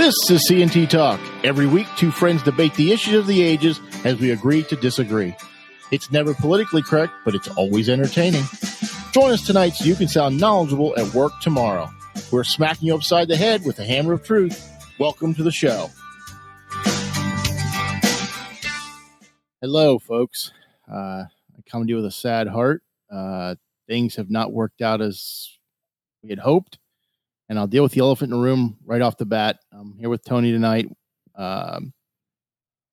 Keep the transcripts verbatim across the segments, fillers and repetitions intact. This is C N T Talk. Every week, two friends debate the issues of the ages as we agree to disagree. It's never politically correct, but it's always entertaining. Join us tonight so you can sound knowledgeable at work tomorrow. We're smacking you upside the head with the hammer of truth. Welcome to the show. Hello, folks. Uh, I come to you with a sad heart. Uh, things have not worked out as we had hoped. And I'll deal with the elephant in the room right off the bat. I'm here with Tony tonight. Um,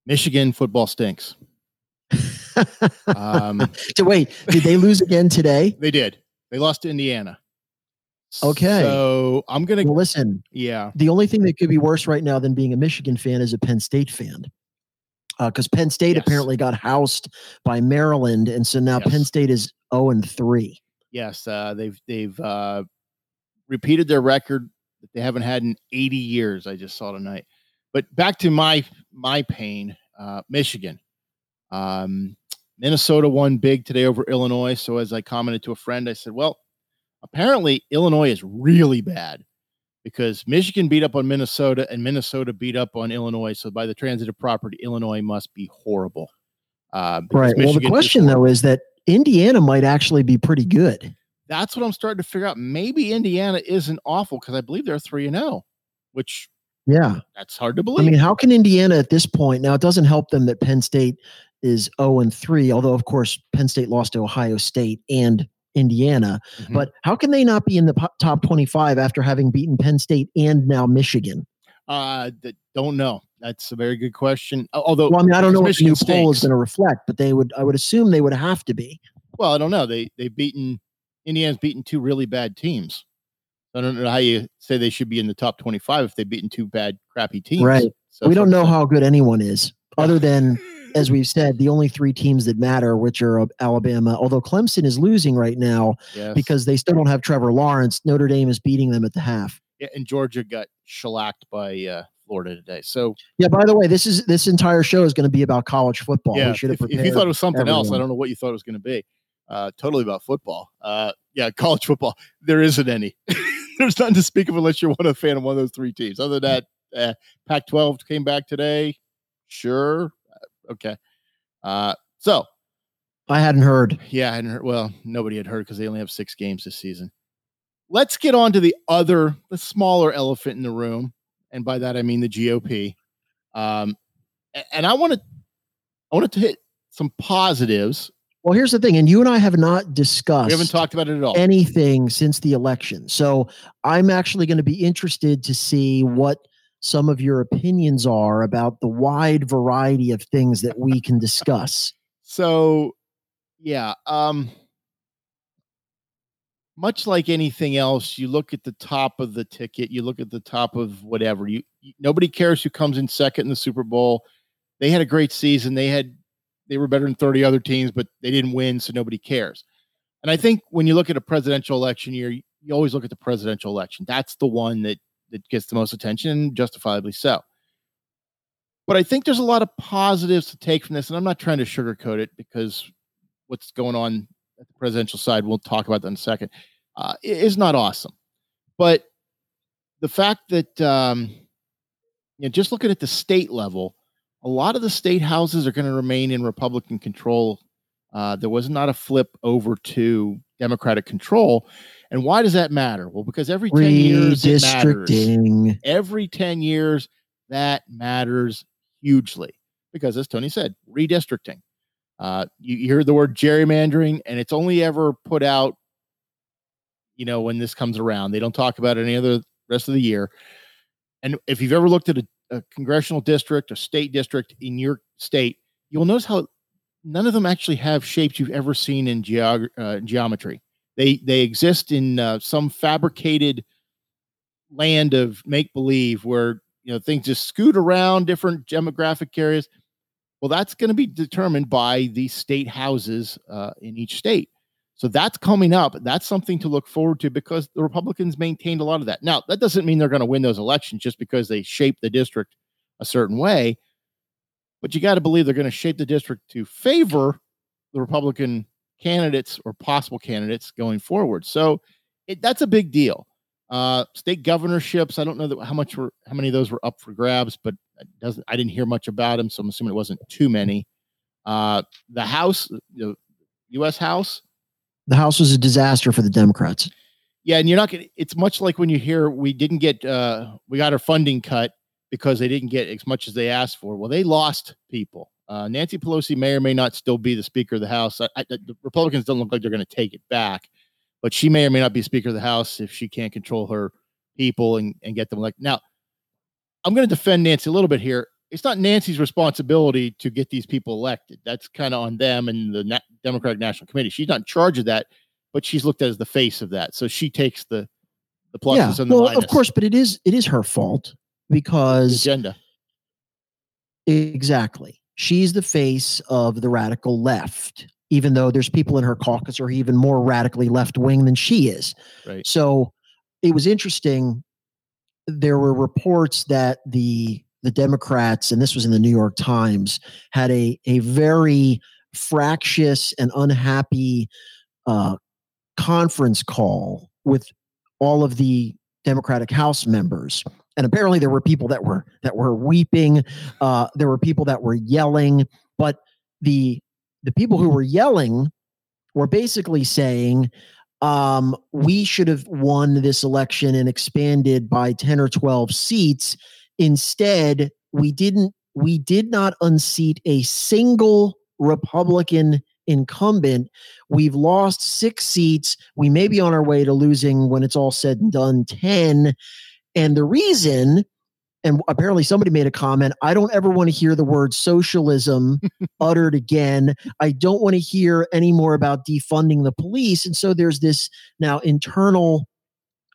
Michigan football stinks. um, so wait, did they lose again today? They did. They lost to Indiana. Okay. So I'm going to well, listen. Yeah. The only thing that could be worse right now than being a Michigan fan is a Penn State fan. Because uh, Penn State yes. apparently got housed by Maryland. And so now yes. Penn State is oh and three. Yes. Uh, they've, they've, uh, repeated their record that they haven't had in eighty years. I just saw tonight. But back to my my pain, uh, Michigan. Um, Minnesota won big today over Illinois. So as I commented to a friend, I said, well, apparently Illinois is really bad because Michigan beat up on Minnesota and Minnesota beat up on Illinois. So by the transitive property, Illinois must be horrible. Uh, right. Michigan well, the question, though, is that Indiana might actually be pretty good. That's what I'm starting to figure out. Maybe Indiana isn't awful because I believe they're three and oh, which yeah, that's hard to believe. I mean, how can Indiana at this point? Now, it doesn't help them that Penn State is oh and three, although, of course, Penn State lost to Ohio State and Indiana. Mm-hmm. But how can they not be in the top twenty-five after having beaten Penn State and now Michigan? Uh, don't know. That's a very good question. Although, well, I mean, I don't know Michigan what the new poll is going to reflect, but they would. I would assume they would have to be. Well, I don't know. They they've beaten. Indiana's beaten two really bad teams. I don't know how you say they should be in the top twenty-five if they've beaten two bad, crappy teams. Right. So we don't know how good anyone is, other than, as we've said, the only three teams that matter, which are Alabama, although Clemson is losing right now yes. because they still don't have Trevor Lawrence. Notre Dame is beating them at the half. Yeah, and Georgia got shellacked by uh, Florida today. So yeah, by the way, this is this entire show is going to be about college football. Yeah, we should have if, if you thought it was something everyone. else, I don't know what you thought it was going to be. Uh, totally about football. Uh, yeah, college football. There isn't any. There's nothing to speak of unless you're one of a fan of one of those three teams. Other than that, uh, Pac twelve came back today. Sure, okay. Uh, so I hadn't heard. Yeah, I hadn't heard. Well, nobody had heard because they only have six games this season. Let's get on to the other, the smaller elephant in the room, and by that I mean the G O P. Um, and I want to, I want to hit some positives. Well, here's the thing, and you and I have not discussed we haven't talked about it at all. anything since the election. So I'm actually going to be interested to see what some of your opinions are about the wide variety of things that we can discuss. So, yeah, um, much like anything else, you look at the top of the ticket, you look at the top of whatever. You, you nobody cares who comes in second in the Super Bowl. They had a great season. They had They were better than thirty other teams, but they didn't win, so nobody cares. And I think when you look at a presidential election year, you, you always look at the presidential election. That's the one that, that gets the most attention, and justifiably so. But I think there's a lot of positives to take from this, and I'm not trying to sugarcoat it because what's going on at the presidential side, we'll talk about that in a second, uh, is not awesome. But the fact that um, you know, just looking at the state level, a lot of the state houses are going to remain in Republican control. Uh, there was not a flip over to Democratic control. And why does that matter? Well, because every ten years it matters. Every ten years, that matters hugely. Because as Tony said, redistricting. Uh, you, you hear the word gerrymandering, and it's only ever put out, you know, when this comes around. They don't talk about it any other rest of the year. And if you've ever looked at a a congressional district, a state district in your state, you'll notice how none of them actually have shapes you've ever seen in geog- uh, geometry. They they exist in uh, some fabricated land of make-believe where, you know, things just scoot around different demographic areas. Well, that's going to be determined by the state houses uh, in each state. So that's coming up. That's something to look forward to because the Republicans maintained a lot of that. Now, that doesn't mean they're going to win those elections just because they shape the district a certain way. But you got to believe they're going to shape the district to favor the Republican candidates or possible candidates going forward. So it, that's a big deal. Uh, state governorships. I don't know that, how much were how many of those were up for grabs, but it doesn't I didn't hear much about them, so I'm assuming it wasn't too many. Uh, the House, the U S House, the House was a disaster for the Democrats. Yeah, and you're not going. It's much like when you hear we didn't get uh, we got our funding cut because they didn't get as much as they asked for. Well, they lost people. Uh, Nancy Pelosi may or may not still be the Speaker of the House. I, I, the Republicans don't look like they're going to take it back, but she may or may not be Speaker of the House if she can't control her people and, and get them elected. Now, I'm going to defend Nancy a little bit here. It's not Nancy's responsibility to get these people elected. That's kind of on them and the Na- Democratic National Committee. She's not in charge of that, but she's looked at as the face of that. So she takes the, the pluses yeah, and the well, minuses. Of course, but it is it is her fault because... Agenda. Exactly. She's the face of the radical left, even though there's people in her caucus who are even more radically left-wing than she is. Right. So it was interesting. There were reports that the the Democrats, and this was in the New York Times, had a, a very fractious and unhappy uh, conference call with all of the Democratic House members. And apparently there were people that were that were weeping. Uh, there were people that were yelling. But the the people who were yelling were basically saying, um, we should have won this election and expanded by ten or twelve seats. Instead, we didn't we did not unseat a single Republican incumbent. We've lost six seats. We may be on our way to losing, when it's all said and done, ten. And the reason, and apparently somebody made a comment, I don't ever want to hear the word socialism uttered again. I don't want to hear any more about defunding the police. And so there's this now internal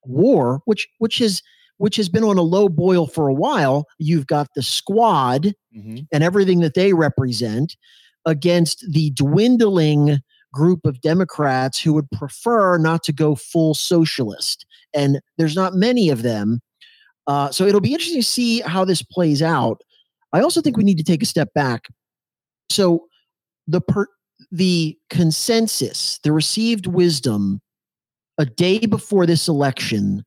war, which which is which has been on a low boil for a while. You've got the squad mm-hmm. and everything that they represent against the dwindling group of Democrats who would prefer not to go full socialist. And there's not many of them. Uh, so it'll be interesting to see how this plays out. I also think we need to take a step back. So the per- the consensus, the received wisdom a day before this election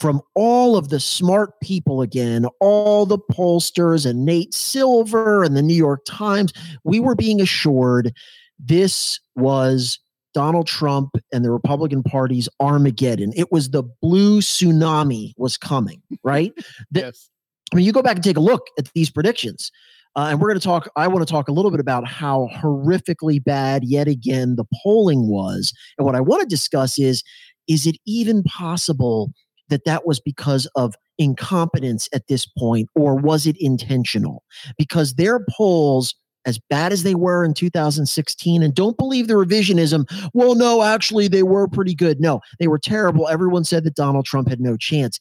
from all of the smart people again, all the pollsters and Nate Silver and the New York Times, we were being assured this was Donald Trump and the Republican Party's Armageddon. It was the blue tsunami was coming, right? The, yes. I mean, you go back and take a look at these predictions, uh, and we're going to talk, I want to talk a little bit about how horrifically bad yet again the polling was. And what I want to discuss is, is it even possible that that was because of incompetence at this point, or was it intentional? Because their polls, as bad as they were in two thousand sixteen, and don't believe the revisionism, well, no, actually, they were pretty good. No, they were terrible. Everyone said that Donald Trump had no chance.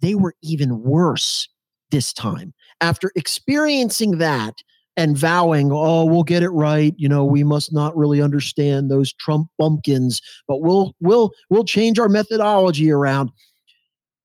They were even worse this time. After experiencing that and vowing, oh, we'll get it right, you know, we must not really understand those Trump bumpkins, but we'll we'll we'll change our methodology around.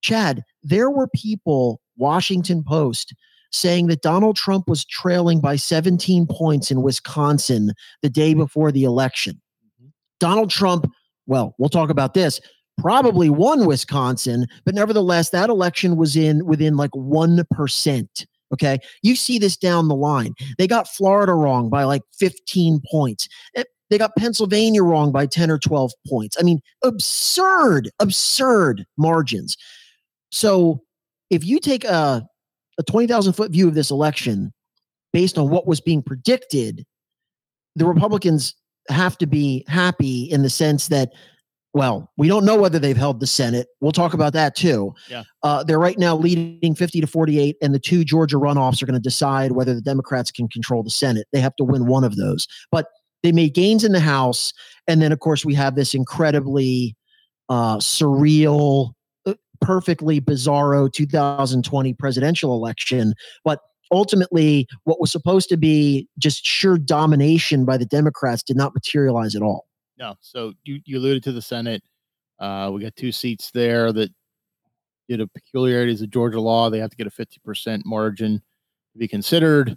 Chad, there were people, Washington Post, saying that Donald Trump was trailing by seventeen points in Wisconsin the day before the election. Mm-hmm. Donald Trump, well, we'll talk about this, probably won Wisconsin, but nevertheless, that election was in within like one percent. Okay. You see this down the line. They got Florida wrong by like fifteen points. They got Pennsylvania wrong by ten or twelve points. I mean, absurd, absurd margins. So if you take a A twenty thousand foot view of this election based on what was being predicted, the Republicans have to be happy in the sense that, well, we don't know whether they've held the Senate. We'll talk about that too. Yeah. Uh, they're right now leading fifty to forty-eight, and the two Georgia runoffs are going to decide whether the Democrats can control the Senate. They have to win one of those. But they made gains in the House. And then, of course, we have this incredibly uh, surreal, perfectly bizarro two thousand twenty presidential election. But ultimately, what was supposed to be just sheer domination by the Democrats did not materialize at all. No. So you, you alluded to the Senate. Uh, we got two seats there that due to peculiarities of Georgia law, they have to get a fifty percent margin to be considered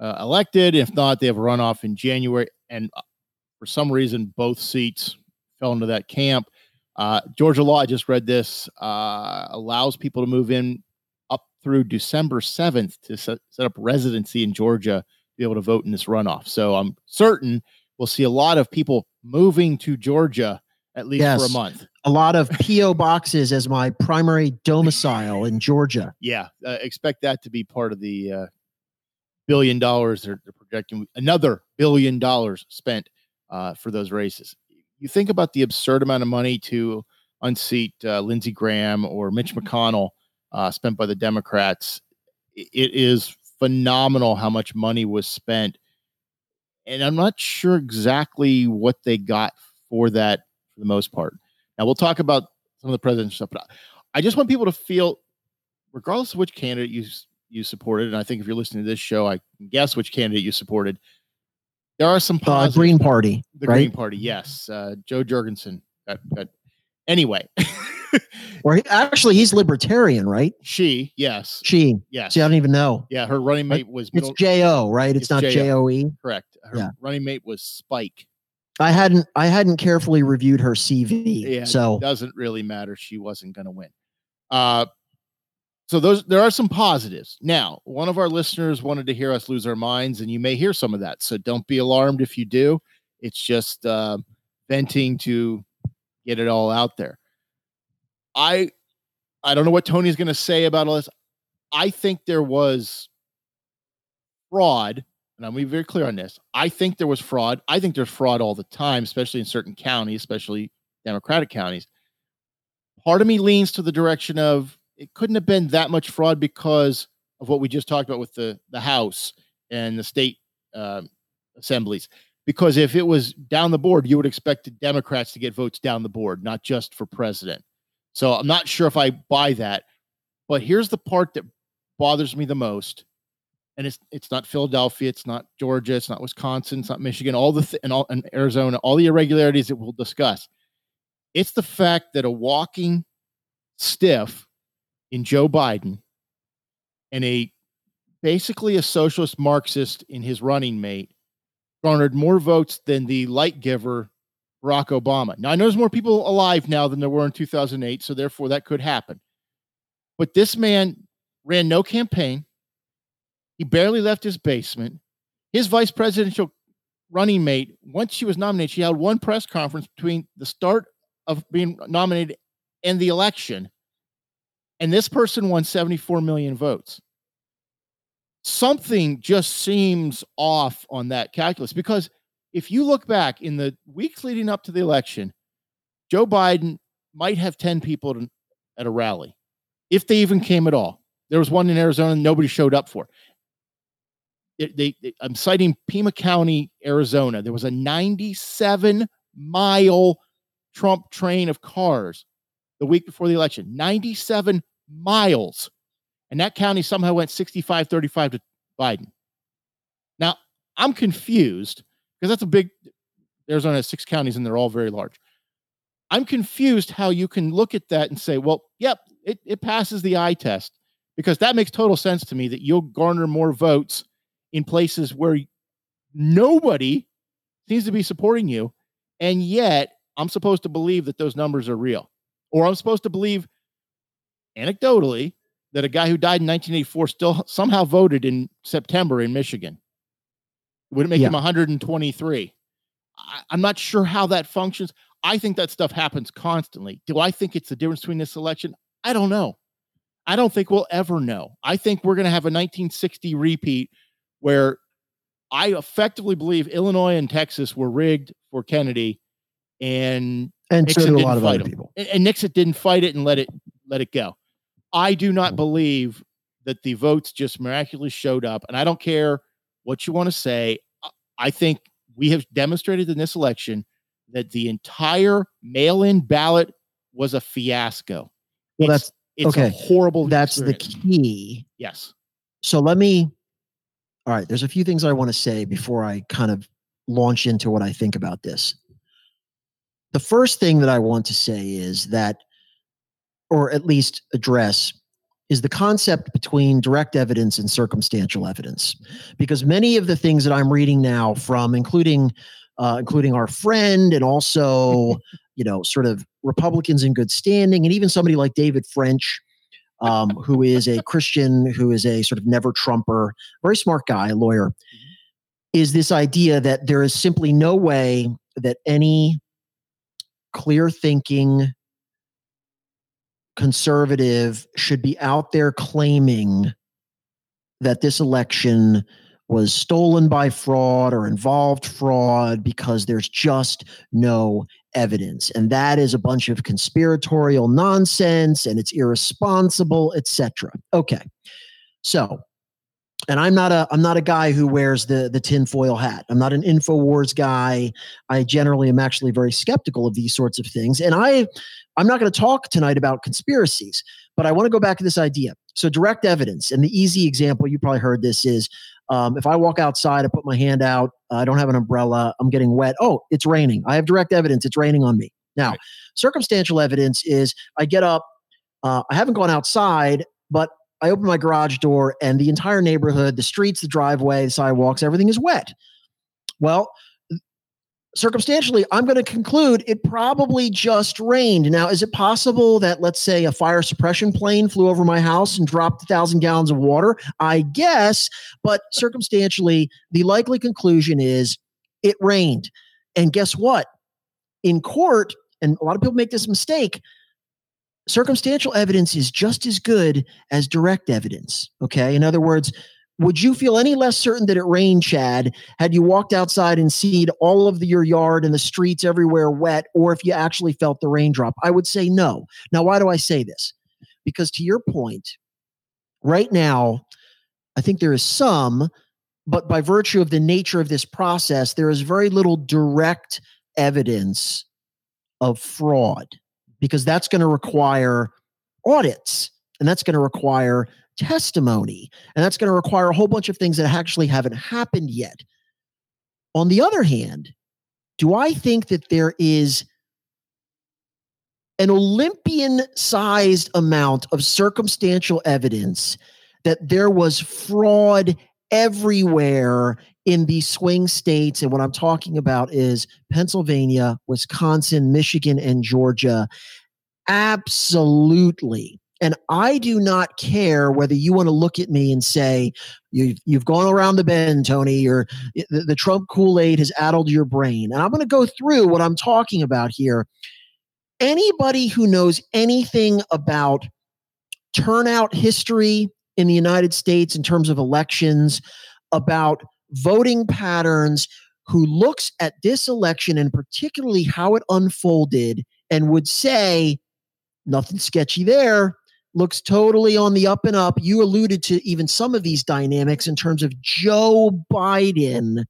uh, elected. If not, they have a runoff in January. And for some reason, both seats fell into that camp. Uh, Georgia law, I just read this, uh, allows people to move in up through December seventh to set, set up residency in Georgia to be able to vote in this runoff. So I'm certain we'll see a lot of people moving to Georgia at least yes. for a month. A lot of P O boxes as my primary domicile in Georgia. Yeah. Uh, expect that to be part of the uh, billion dollars they're, they're projecting. Another billion dollars spent uh, for those races. You think about the absurd amount of money to unseat uh, Lindsey Graham or Mitch McConnell uh, spent by the Democrats. It is phenomenal how much money was spent. And I'm not sure exactly what they got for that for the most part. Now, we'll talk about some of the presidential stuff, but I just want people to feel, regardless of which candidate you, you supported, and I think if you're listening to this show, I can guess which candidate you supported. There are some positives. The Green Party, the right? Green Party, yes. Uh, Joe Jurgensen. Got, got, anyway, or he, actually, he's libertarian, right? She, yes, she, yes. See, I don't even know. Yeah, her running mate was. Middle, it's J O, right? It's, it's not J O E. Correct. Her yeah. running mate was Spike. I hadn't, I hadn't carefully reviewed her C V, yeah, so it doesn't really matter. She wasn't going to win. Uh, so those there are some positives. Now, one of our listeners wanted to hear us lose our minds, and you may hear some of that. So don't be alarmed if you do. It's just uh, venting to get it all out there. I I don't know what Tony's going to say about all this. I think there was fraud, and I'm going to be very clear on this. I think there was fraud. I think there's fraud all the time, especially in certain counties, especially Democratic counties. Part of me leans to the direction of, it couldn't have been that much fraud because of what we just talked about with the, the House and the state um, assemblies. Because if it was down the board, you would expect the Democrats to get votes down the board, not just for president. So I'm not sure if I buy that. But here's the part that bothers me the most. And it's it's not Philadelphia. It's not Georgia. It's not Wisconsin. It's not Michigan. All the th- and, all, and Arizona, all the irregularities that we'll discuss. It's the fact that a walking stiff in Joe Biden and a basically a socialist Marxist in his running mate garnered more votes than the light giver, Barack Obama. Now, I know there's more people alive now than there were in two thousand eight, so therefore that could happen. But this man ran no campaign. He barely left his basement. His vice presidential running mate, once she was nominated, she held one press conference between the start of being nominated and the election. And this person won seventy-four million votes. Something just seems off on that calculus, because if you look back in the weeks leading up to the election, Joe Biden might have ten people to, at a rally, if they even came at all. There was one in Arizona nobody showed up for. It, they, it, I'm citing Pima County, Arizona. There was a ninety-seven mile Trump train of cars the week before the election, ninety-seven miles. And that county somehow went sixty-five thirty-five to Biden. Now, I'm confused because that's a big, Arizona has six counties and they're all very large. I'm confused how you can look at that and say, well, yep, it, it passes the eye test, because that makes total sense to me that you'll garner more votes in places where nobody seems to be supporting you. And yet I'm supposed to believe that those numbers are real. Or I'm supposed to believe, anecdotally, that a guy who died in nineteen eighty-four still somehow voted in September in Michigan. Would it make yeah. him one hundred twenty-three? I, I'm not sure how that functions. I think that stuff happens constantly. Do I think it's the difference between this election? I don't know. I don't think we'll ever know. I think we're going to have a nineteen sixty repeat where I effectively believe Illinois and Texas were rigged for Kennedy, and And Nixon so did a lot of other him. people. And, and Nixon didn't fight it and let it let it go. I do not believe that the votes just miraculously showed up. And I don't care what you want to say. I think we have demonstrated in this election that the entire mail-in ballot was a fiasco. Well, it's, that's it's okay. a horrible That's experience. The key. Yes. So let me. All right. There's a few things I want to say before I kind of launch into what I think about this. The first thing that I want to say is that, or at least address, is the concept between direct evidence and circumstantial evidence. Because many of the things that I'm reading now from, including uh, including our friend and also, you know, sort of Republicans in good standing, and even somebody like David French, um, who is a Christian, who is a sort of never Trumper, very smart guy, lawyer, is this idea that there is simply no way that any clear thinking conservative should be out there claiming that this election was stolen by fraud or involved fraud, because there's just no evidence. And that is a bunch of conspiratorial nonsense, and it's irresponsible, et cetera. Okay. So, and I'm not a I'm not a guy who wears the the tinfoil hat. I'm not an InfoWars guy. I generally am actually very skeptical of these sorts of things. And I I'm not going to talk tonight about conspiracies, but I want to go back to this idea. So direct evidence, and the easy example, you probably heard this, is um, if I walk outside, I put my hand out, I don't have an umbrella, I'm getting wet. Oh, it's raining. I have direct evidence. It's raining on me. Now, right. Circumstantial evidence is I get up, uh, I haven't gone outside, but I open my garage door and the entire neighborhood, the streets, the driveway, the sidewalks, everything is wet. Well, circumstantially, I'm going to conclude it probably just rained. Now, is it possible that, let's say, a fire suppression plane flew over my house and dropped a thousand gallons of water? I guess, but circumstantially, the likely conclusion is it rained. And guess what? In court, and a lot of people make this mistake, circumstantial evidence is just as good as direct evidence. Okay. In other words, would you feel any less certain that it rained, Chad, had you walked outside and seen all of the, your yard and the streets everywhere wet, or if you actually felt the raindrop? I would say no. Now, why do I say this? Because to your point, right now, I think there is some, but by virtue of the nature of this process, there is very little direct evidence of fraud, because that's going to require audits, and that's going to require testimony, and that's going to require a whole bunch of things that actually haven't happened yet. On the other hand, do I think that there is an Olympian-sized amount of circumstantial evidence that there was fraud everywhere in the swing states? And what I'm talking about is Pennsylvania, Wisconsin, Michigan, and Georgia. Absolutely. And I do not care whether you want to look at me and say, you've, you've gone around the bend, Tony, or the, the Trump Kool-Aid has addled your brain. And I'm going to go through what I'm talking about here. Anybody who knows anything about turnout history in the United States in terms of elections, about voting patterns, who looks at this election and particularly how it unfolded and would say, nothing sketchy there, looks totally on the up and up. You alluded to even some of these dynamics in terms of Joe Biden,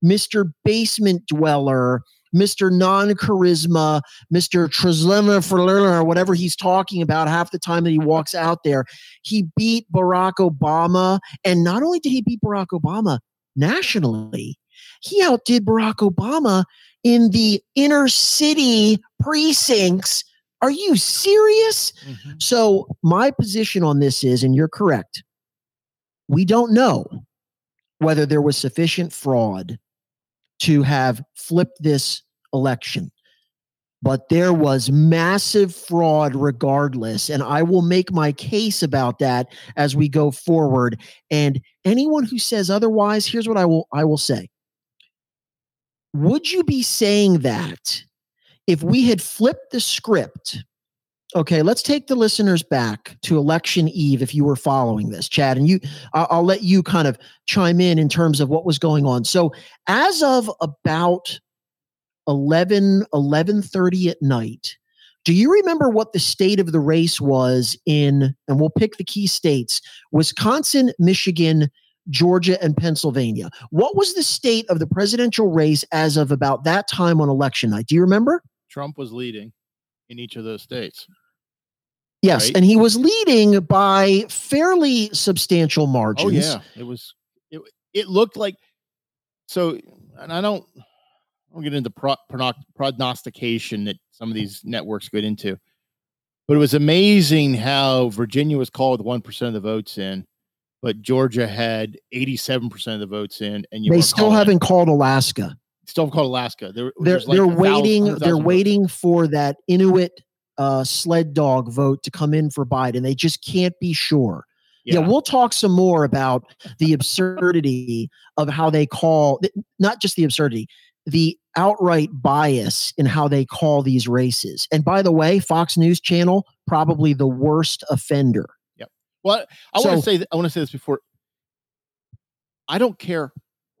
Mister Basement Dweller, Mister Non-Charisma, Mister Trizlema Ferler, whatever he's talking about half the time that he walks out there. He beat Barack Obama, and not only did he beat Barack Obama nationally, he outdid Barack Obama in the inner city precincts. Are you serious? Mm-hmm. So my position on this is, and you're correct, we don't know whether there was sufficient fraud to have flipped this election, but there was massive fraud regardless. And I will make my case about that as we go forward. And anyone who says otherwise, here's what I will, I will say. Would you be saying that if we had flipped the script? Okay, let's take the listeners back to election eve, if you were following this, Chad, and you, I'll, I'll let you kind of chime in in terms of what was going on. So as of about eleven, eleven thirty at night, do you remember what the state of the race was in, and we'll pick the key states, Wisconsin, Michigan, Georgia, and Pennsylvania? What was the state of the presidential race as of about that time on election night? Do you remember? Trump was leading in each of those states. Yes, right? And he was leading by fairly substantial margins. Oh, yeah. It was it, it looked like so, and I don't I don't get into pro, pro, prognostication that some of these networks get into. But it was amazing how Virginia was called one percent of the votes in, but Georgia had eighty-seven percent of the votes in, and you they still haven't it. called Alaska. Still called Alaska. There, they're like they're waiting. Thousand, they're waiting votes. For that Inuit uh, sled dog vote to come in for Biden. They just can't be sure. Yeah, yeah we'll talk some more about the absurdity of how they call, not just the absurdity, the outright bias in how they call these races. And by the way, Fox News Channel, probably the worst offender. Yep. Well, I, I so, want to say th- I want to say this before. I don't care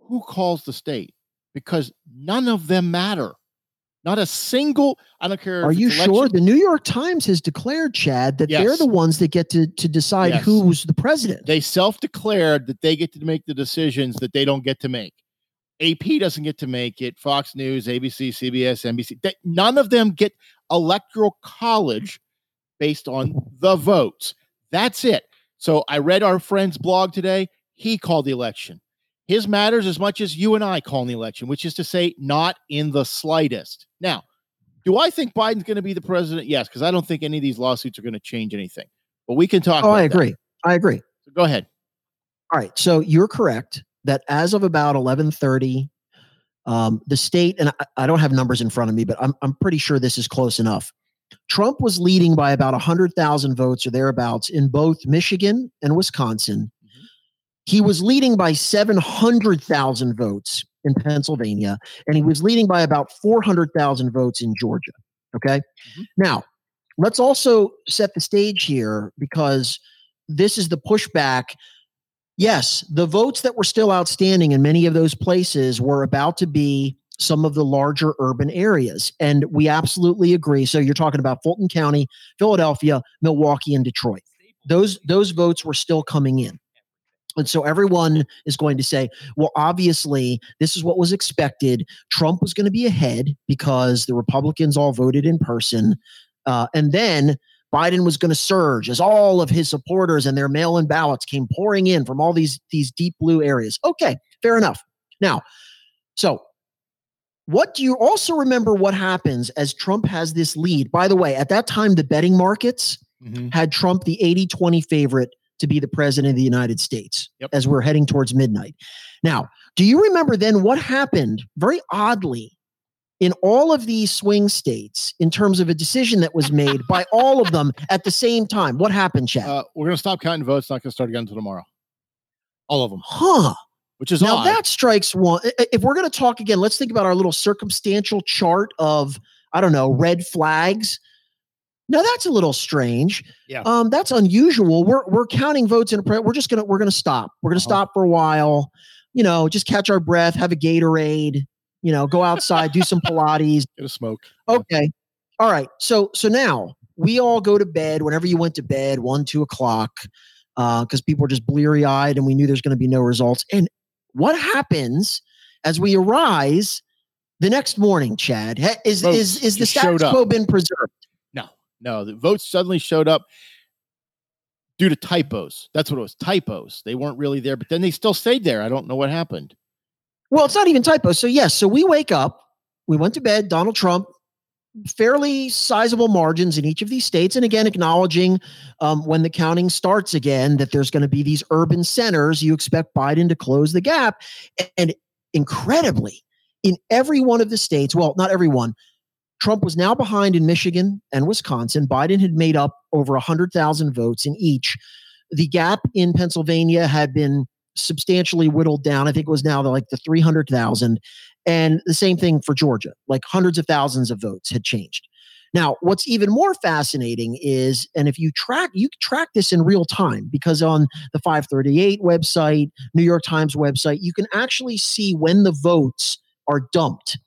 who calls the state, because none of them matter. Not a single, I don't care. Are you sure? The New York Times has declared, Chad, that yes. they're the ones that get to, to decide yes. who's the president. They self-declared that they get to make the decisions that they don't get to make. A P doesn't get to make it. Fox News, A B C, C B S, N B C. They, none of them get electoral college based on the votes. That's it. So I read our friend's blog today. He called the election. His matters as much as you and I call the election, which is to say, not in the slightest. Now, do I think Biden's going to be the president? Yes, because I don't think any of these lawsuits are going to change anything. But we can talk. Oh, about I agree. That. I agree. So go ahead. All right. So you're correct that as of about eleven thirty, um, the state, and I, I don't have numbers in front of me, but I'm I'm pretty sure this is close enough. Trump was leading by about one hundred thousand votes or thereabouts in both Michigan and Wisconsin. He was leading by seven hundred thousand votes in Pennsylvania, and he was leading by about four hundred thousand votes in Georgia. Okay. Mm-hmm. Now, let's also set the stage here, because this is the pushback. Yes, the votes that were still outstanding in many of those places were about to be some of the larger urban areas, and we absolutely agree. So you're talking about Fulton County, Philadelphia, Milwaukee, and Detroit. Those those votes were still coming in. And so everyone is going to say, well, obviously, this is what was expected. Trump was going to be ahead because the Republicans all voted in person. Uh, and then Biden was going to surge as all of his supporters and their mail-in ballots came pouring in from all these, these deep blue areas. Okay, fair enough. Now, so what do you also remember what happens as Trump has this lead? By the way, at that time, the betting markets mm-hmm. had Trump the eighty twenty favorite to be the president of the United States yep. as we're heading towards midnight. Now, do you remember then what happened very oddly in all of these swing states in terms of a decision that was made by all of them at the same time? What happened, Chad? Uh, we're going to stop counting votes. Not going to start again until tomorrow. All of them. Huh. Which is now odd. That strikes one. If we're going to talk again, let's think about our little circumstantial chart of, I don't know, red flags. Now that's a little strange. Yeah, um, that's unusual. We're we're counting votes in a print. We're just gonna we're gonna stop. We're gonna uh-huh. stop for a while. You know, just catch our breath, have a Gatorade. You know, go outside, do some Pilates, get a smoke. Okay, yeah. All right. So so now we all go to bed. Whenever you went to bed, one two o'clock, because uh, people were just bleary eyed, and we knew there's going to be no results. And what happens as we arise the next morning, Chad? Is votes is is the status quo been preserved? No, the votes suddenly showed up due to typos. That's what it was. Typos. They weren't really there, but then they still stayed there. I don't know what happened. Well, it's not even typos. So, yes. So we wake up. We went to bed. Donald Trump, fairly sizable margins in each of these states. And again, acknowledging um, when the counting starts again, that there's going to be these urban centers. You expect Biden to close the gap. And incredibly, in every one of the states, well, not every one, Trump was now behind in Michigan and Wisconsin. Biden had made up over one hundred thousand votes in each. The gap in Pennsylvania had been substantially whittled down. I think it was now like the three hundred thousand. And the same thing for Georgia, like hundreds of thousands of votes had changed. Now, what's even more fascinating is, and if you track, you track this in real time, because on the five thirty-eight website, New York Times website, you can actually see when the votes are dumped.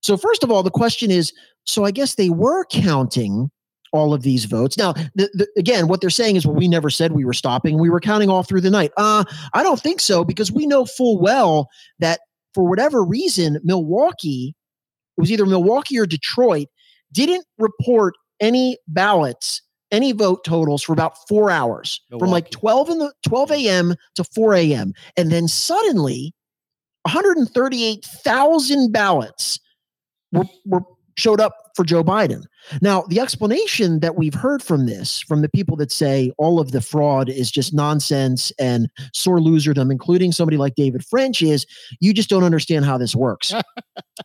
So first of all, the question is, so I guess they were counting all of these votes. Now, the, the, again, what they're saying is, well, we never said we were stopping. We were counting all through the night. Uh, I don't think so, because we know full well that for whatever reason, Milwaukee, it was either Milwaukee or Detroit, didn't report any ballots, any vote totals for about four hours, Milwaukee. From like twelve in the twelve a.m. to four a.m. And then suddenly one hundred thirty-eight thousand ballots Were, were showed up for Joe Biden. Now, the explanation that we've heard from this, from the people that say all of the fraud is just nonsense and sore loserdom, including somebody like David French, is you just don't understand how this works.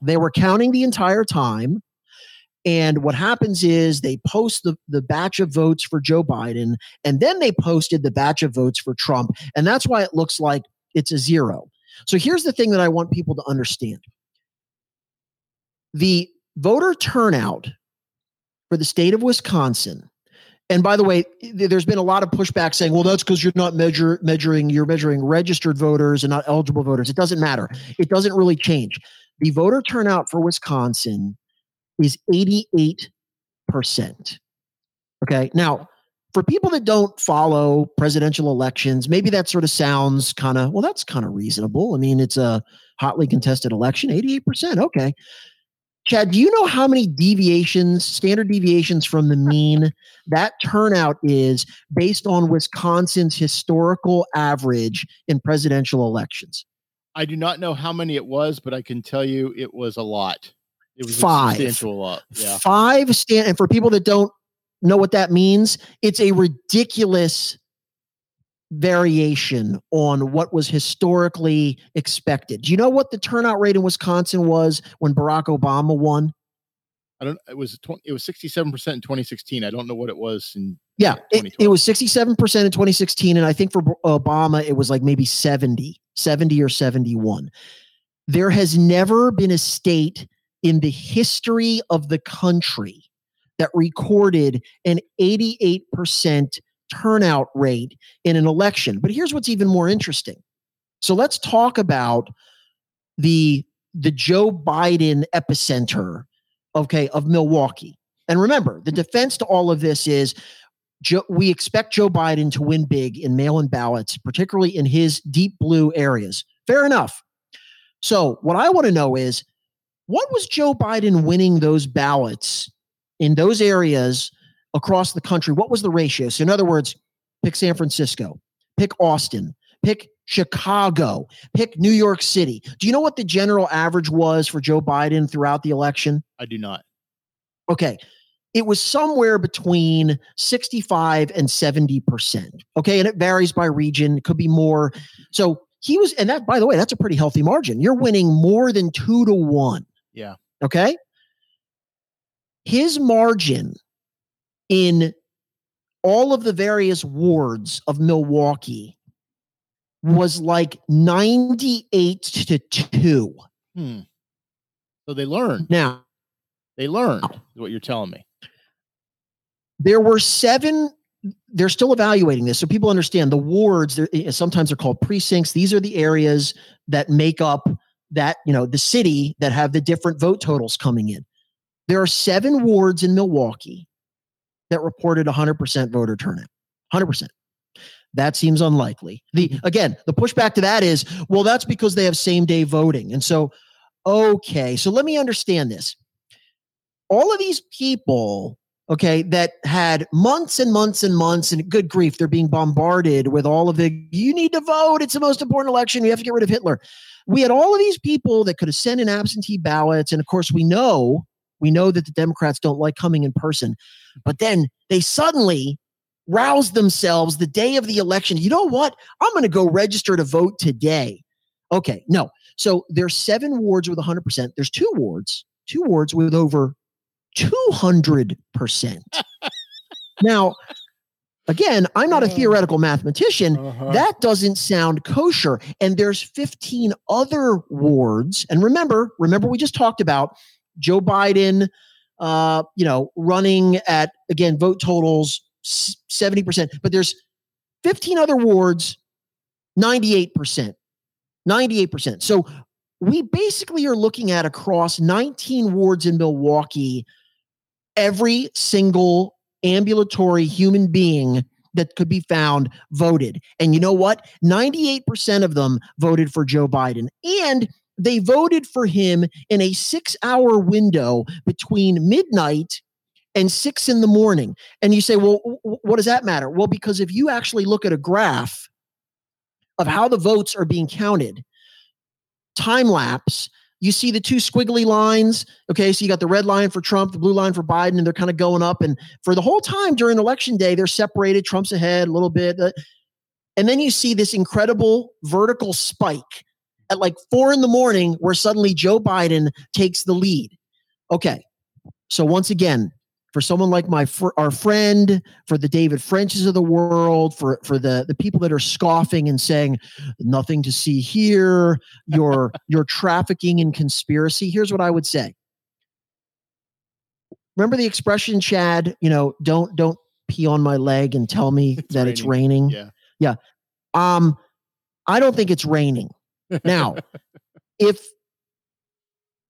They were counting the entire time. And what happens is they post the, the batch of votes for Joe Biden, and then they posted the batch of votes for Trump. And that's why it looks like it's a zero. So here's the thing that I want people to understand. The voter turnout for the state of Wisconsin, and by the way, there's been a lot of pushback saying, well, that's because you're not measure, measuring, you're measuring registered voters and not eligible voters. It doesn't matter. It doesn't really change. The voter turnout for Wisconsin is eighty-eight percent. Okay. Now, for people that don't follow presidential elections, maybe that sort of sounds kind of, well, that's kind of reasonable. I mean, it's a hotly contested election, eighty-eight percent. Okay. Chad, do you know how many deviations, standard deviations from the mean that turnout is based on Wisconsin's historical average in presidential elections? I do not know how many it was, but I can tell you it was a lot. It was five. A lot. Yeah. Five stand, and for people that don't know what that means, it's a ridiculous variation on what was historically expected. Do you know what the turnout rate in Wisconsin was when Barack Obama won? I don't. It was it was sixty-seven percent in twenty sixteen. I don't know what it was in. Yeah, it, it was sixty-seven percent in twenty sixteen, and I think for Obama it was like maybe seventy, seventy or seventy-one. There has never been a state in the history of the country that recorded an eighty-eight percent turnout rate in an election. But here's what's even more interesting. So let's talk about the, the Joe Biden epicenter, okay, of Milwaukee. And remember, the defense to all of this is Joe, we expect Joe Biden to win big in mail-in ballots, particularly in his deep blue areas. Fair enough. So what I want to know is, what was Joe Biden winning those ballots in those areas across the country? What was the ratio? So in other words, pick San Francisco, pick Austin, pick Chicago, pick New York City. Do you know what the general average was for Joe Biden throughout the election? I do not. Okay. It was somewhere between sixty-five and seventy percent. Okay. And it varies by region. It could be more. So he was, and that, by the way, that's a pretty healthy margin. You're winning more than two to one. Yeah. Okay. His margin in all of the various wards of Milwaukee was like ninety-eight to two. Hmm. So they learned. Now, they learned is what you're telling me. There were seven. They're still evaluating this. So people understand the wards, they're, sometimes they're called precincts. These are the areas that make up that, you know, the city that have the different vote totals coming in. There are seven wards in Milwaukee that reported one hundred percent voter turnout. one hundred percent. That seems unlikely. The again, the pushback to that is, well, that's because they have same-day voting. And so, okay, so let me understand this. All of these people, okay, that had months and months and months, and good grief, they're being bombarded with all of the, you need to vote, it's the most important election, you have to get rid of Hitler. We had all of these people that could have sent in absentee ballots, and of course we know, we know that the Democrats don't like coming in person, but then they suddenly roused themselves the day of the election. You know what? I'm going to go register to vote today. Okay, no. So there's seven wards with one hundred percent. There's two wards, two wards with over two hundred percent. Now, again, I'm not a theoretical mathematician. Uh-huh. That doesn't sound kosher. And there's fifteen other wards. And remember, remember we just talked about Joe Biden, uh, you know, running at, again, vote totals seventy percent. But there's fifteen other wards, ninety-eight percent. ninety-eight percent. So we basically are looking at across nineteen wards in Milwaukee, every single ambulatory human being that could be found voted. And you know what? ninety-eight percent of them voted for Joe Biden. And they voted for him in a six-hour window between midnight and six in the morning. And you say, well, what does that matter? Well, because if you actually look at a graph of how the votes are being counted, time lapse, you see the two squiggly lines. Okay, so you got the red line for Trump, the blue line for Biden, and they're kind of going up. And for the whole time during election day, they're separated. Trump's ahead a little bit. Uh, and then you see this incredible vertical spike at like four in the morning where suddenly Joe Biden takes the lead. Okay, so once again, for someone like my fr- our friend, for the David Frenches of the world, for for the, the people that are scoffing and saying, nothing to see here, you're, you're trafficking in conspiracy, here's what I would say. Remember the expression, Chad, you know, don't don't pee on my leg and tell me it's that raining. It's raining? Yeah. Yeah. Um, I don't think it's raining. Now, if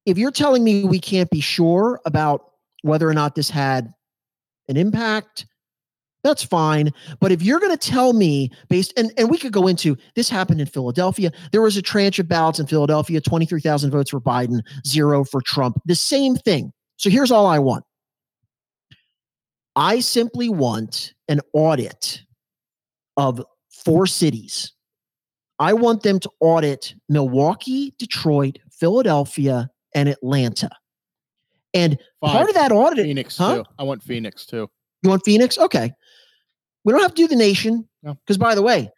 if you're telling me we can't be sure about whether or not this had an impact, that's fine. But if you're going to tell me based, and, and we could go into this happened in Philadelphia. There was a tranche of ballots in Philadelphia, twenty-three thousand votes for Biden, zero for Trump, the same thing. So here's all I want. I simply want an audit of four cities. I want them to audit Milwaukee, Detroit, Philadelphia, and Atlanta. And Five. part of that audit, Phoenix huh? too. I want Phoenix too. You want Phoenix? Okay. We don't have to do the nation because, no. by the way,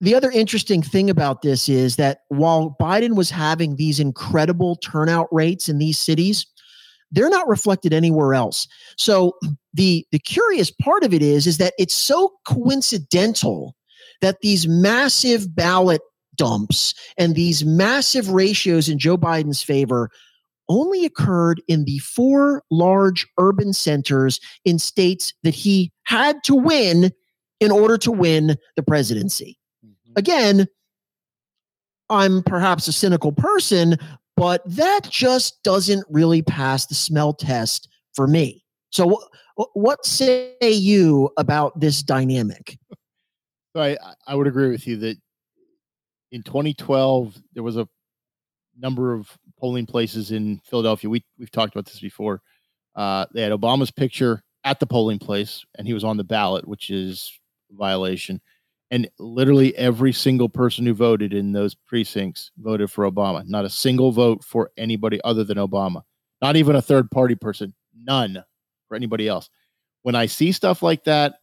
the other interesting thing about this is that while Biden was having these incredible turnout rates in these cities, they're not reflected anywhere else. So the the curious part of it is, is that it's so coincidental that these massive ballot dumps and these massive ratios in Joe Biden's favor only occurred in the four large urban centers in states that he had to win in order to win the presidency. Mm-hmm. Again, I'm perhaps a cynical person, but that just doesn't really pass the smell test for me. So wh- what say you about this dynamic? So I, I would agree with you that in twenty twelve, there was a number of polling places in Philadelphia. We we've talked about this before. Uh, they had Obama's picture at the polling place and he was on the ballot, which is a violation. And literally every single person who voted in those precincts voted for Obama. Not a single vote for anybody other than Obama, not even a third party person, none for anybody else. When I see stuff like that,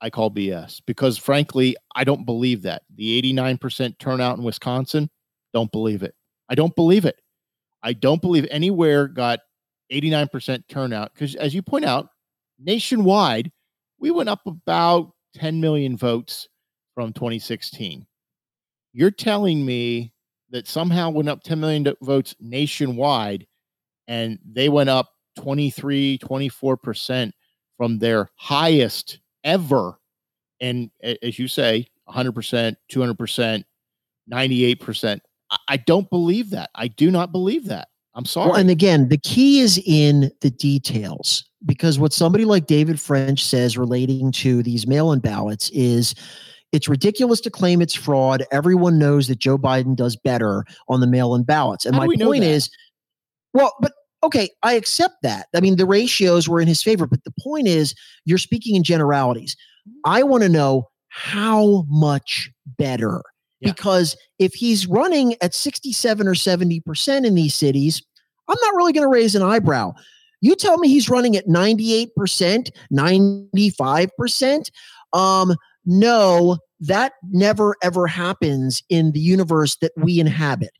I call B S because frankly, I don't believe that. The eighty-nine percent turnout in Wisconsin, don't believe it. I don't believe it. I don't believe anywhere got eighty-nine percent turnout because, as you point out, nationwide, we went up about ten million votes from twenty sixteen. You're telling me that somehow went up ten million votes nationwide and they went up twenty-three, twenty-four percent from their highest ever. And as you say, one hundred percent, two hundred percent, ninety-eight percent. I don't believe that. I do not believe that. I'm sorry. Well, and again, the key is in the details, because what somebody like David French says relating to these mail-in ballots is it's ridiculous to claim it's fraud. Everyone knows that Joe Biden does better on the mail-in ballots. And my point is, well, but okay, I accept that. I mean, the ratios were in his favor, but the point is you're speaking in generalities. I want to know how much better. Yeah. Because if he's running at sixty-seven or seventy percent in these cities, I'm not really going to raise an eyebrow. You tell me he's running at ninety-eight percent, ninety-five percent. Um, no, that never, ever happens in the universe that we inhabit.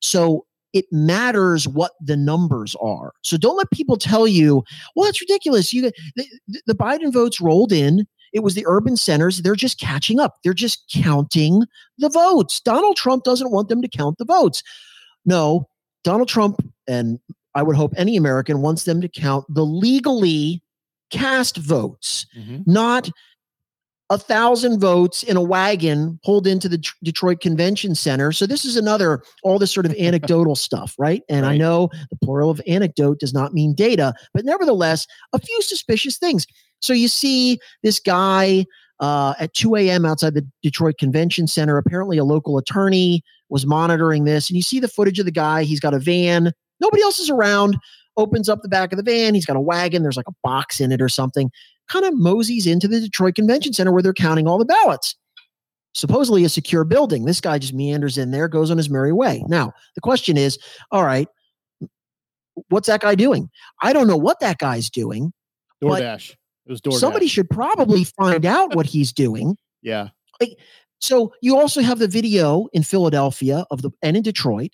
So it matters what the numbers are. So don't let people tell you, well, that's ridiculous. You, the, the Biden votes rolled in. It was the urban centers. They're just catching up. They're just counting the votes. Donald Trump doesn't want them to count the votes. No, Donald Trump, and I would hope any American, wants them to count the legally cast votes, mm-hmm. not a thousand votes in a wagon pulled into the Detroit Convention Center. So this is another, all this sort of anecdotal stuff, right? And right. I know the plural of anecdote does not mean data, but nevertheless, a few suspicious things. So you see this guy uh, at two a.m. outside the Detroit Convention Center. Apparently a local attorney was monitoring this. And you see the footage of the guy. He's got a van. Nobody else is around. Opens up the back of the van. He's got a wagon. There's like a box in it or something. Kind of moseys into the Detroit Convention Center where they're counting all the ballots. Supposedly a secure building. This guy just meanders in there, goes on his merry way. Now, the question is, all right, what's that guy doing? I don't know what that guy's doing. DoorDash. It was DoorDash. Somebody should probably find out what he's doing. Yeah. Like, so you also have the video in Philadelphia of the and in Detroit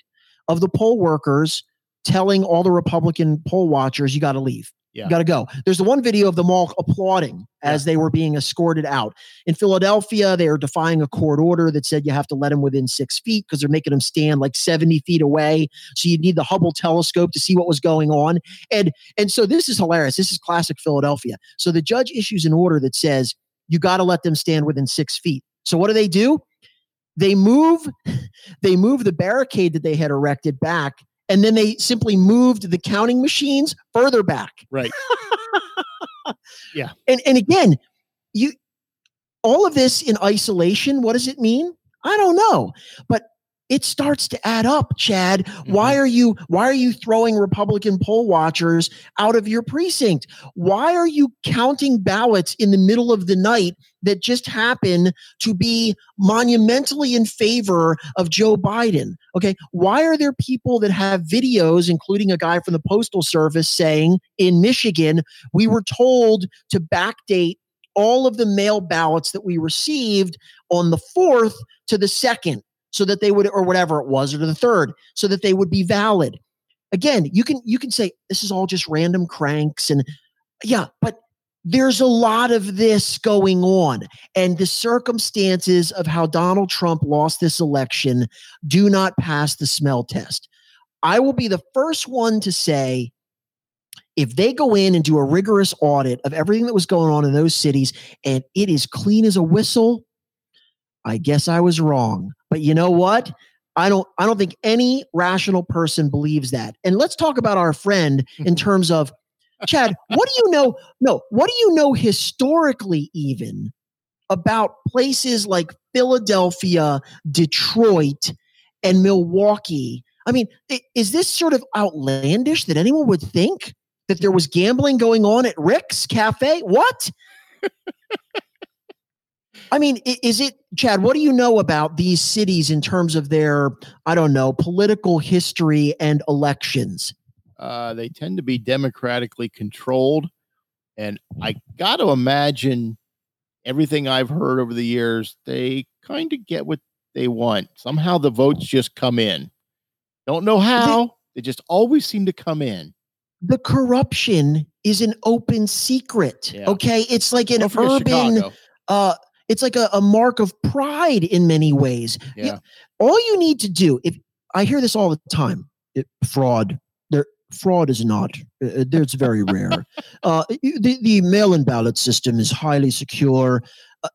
of the poll workers telling all the Republican poll watchers, you got to leave. Yeah. You got to go. There's the one video of them all applauding as yeah. they were being escorted out. In Philadelphia, they are defying a court order that said you have to let them within six feet because they're making them stand like seventy feet away. So you need the Hubble telescope to see what was going on. And, and so this is hilarious. This is classic Philadelphia. So the judge issues an order that says you got to let them stand within six feet. So what do they do? They move, they move the barricade that they had erected back. And then they simply moved the counting machines further back. Right. yeah. And and again, you all of this in isolation, what does it mean? I don't know. But it starts to add up, Chad. Mm-hmm. Why are you why are you throwing Republican poll watchers out of your precinct? Why are you counting ballots in the middle of the night that just happen to be monumentally in favor of Joe Biden? Okay, why are there people that have videos, including a guy from the Postal Service saying in Michigan, we were told to backdate all of the mail ballots that we received on the fourth to the second so that they would, or whatever it was, or to the third, so that they would be valid. Again, you can, you can say this is all just random cranks and yeah, but there's a lot of this going on, and the circumstances of how Donald Trump lost this election do not pass the smell test. I will be the first one to say if they go in and do a rigorous audit of everything that was going on in those cities and it is clean as a whistle, I guess I was wrong. But you know what? I don't I don't think any rational person believes that. And let's talk about our friend in terms of Chad, what do you know? No, what do you know historically even about places like Philadelphia, Detroit, and Milwaukee? I mean, is this sort of outlandish that anyone would think that there was gambling going on at Rick's Cafe? What? I mean, is it, Chad, what do you know about these cities in terms of their, I don't know, political history and elections? Uh, they tend to be democratically controlled. And I got to imagine everything I've heard over the years, they kind of get what they want. Somehow the votes just come in. Don't know how. The, they just always seem to come in. The corruption is an open secret. Yeah. Okay. It's like an urban, uh, it's like a, a mark of pride in many ways. Yeah. You, all you need to do, if I hear this all the time, it, fraud. Fraud is not. Uh, it's very rare. Uh, the, the mail-in ballot system is highly secure. Uh,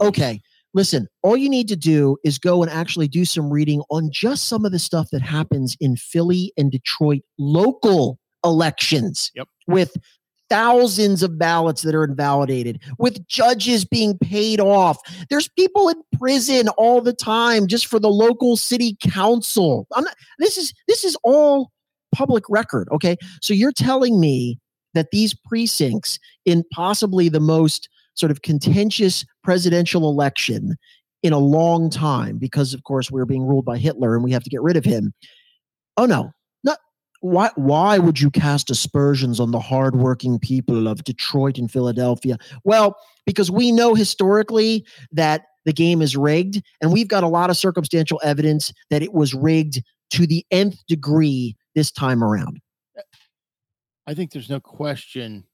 oh, okay. Listen, all you need to do is go and actually do some reading on just some of the stuff that happens in Philly and Detroit local elections yep. with thousands of ballots that are invalidated, with judges being paid off. There's people in prison all the time just for the local city council. I'm not, this is this is all public record. Okay. So you're telling me that these precincts in possibly the most sort of contentious presidential election in a long time, because of course we're being ruled by Hitler and we have to get rid of him. Oh no, not why, why would you cast aspersions on the hardworking people of Detroit and Philadelphia? Well, because we know historically that the game is rigged, and we've got a lot of circumstantial evidence that it was rigged to the nth degree this time around. I think there's no question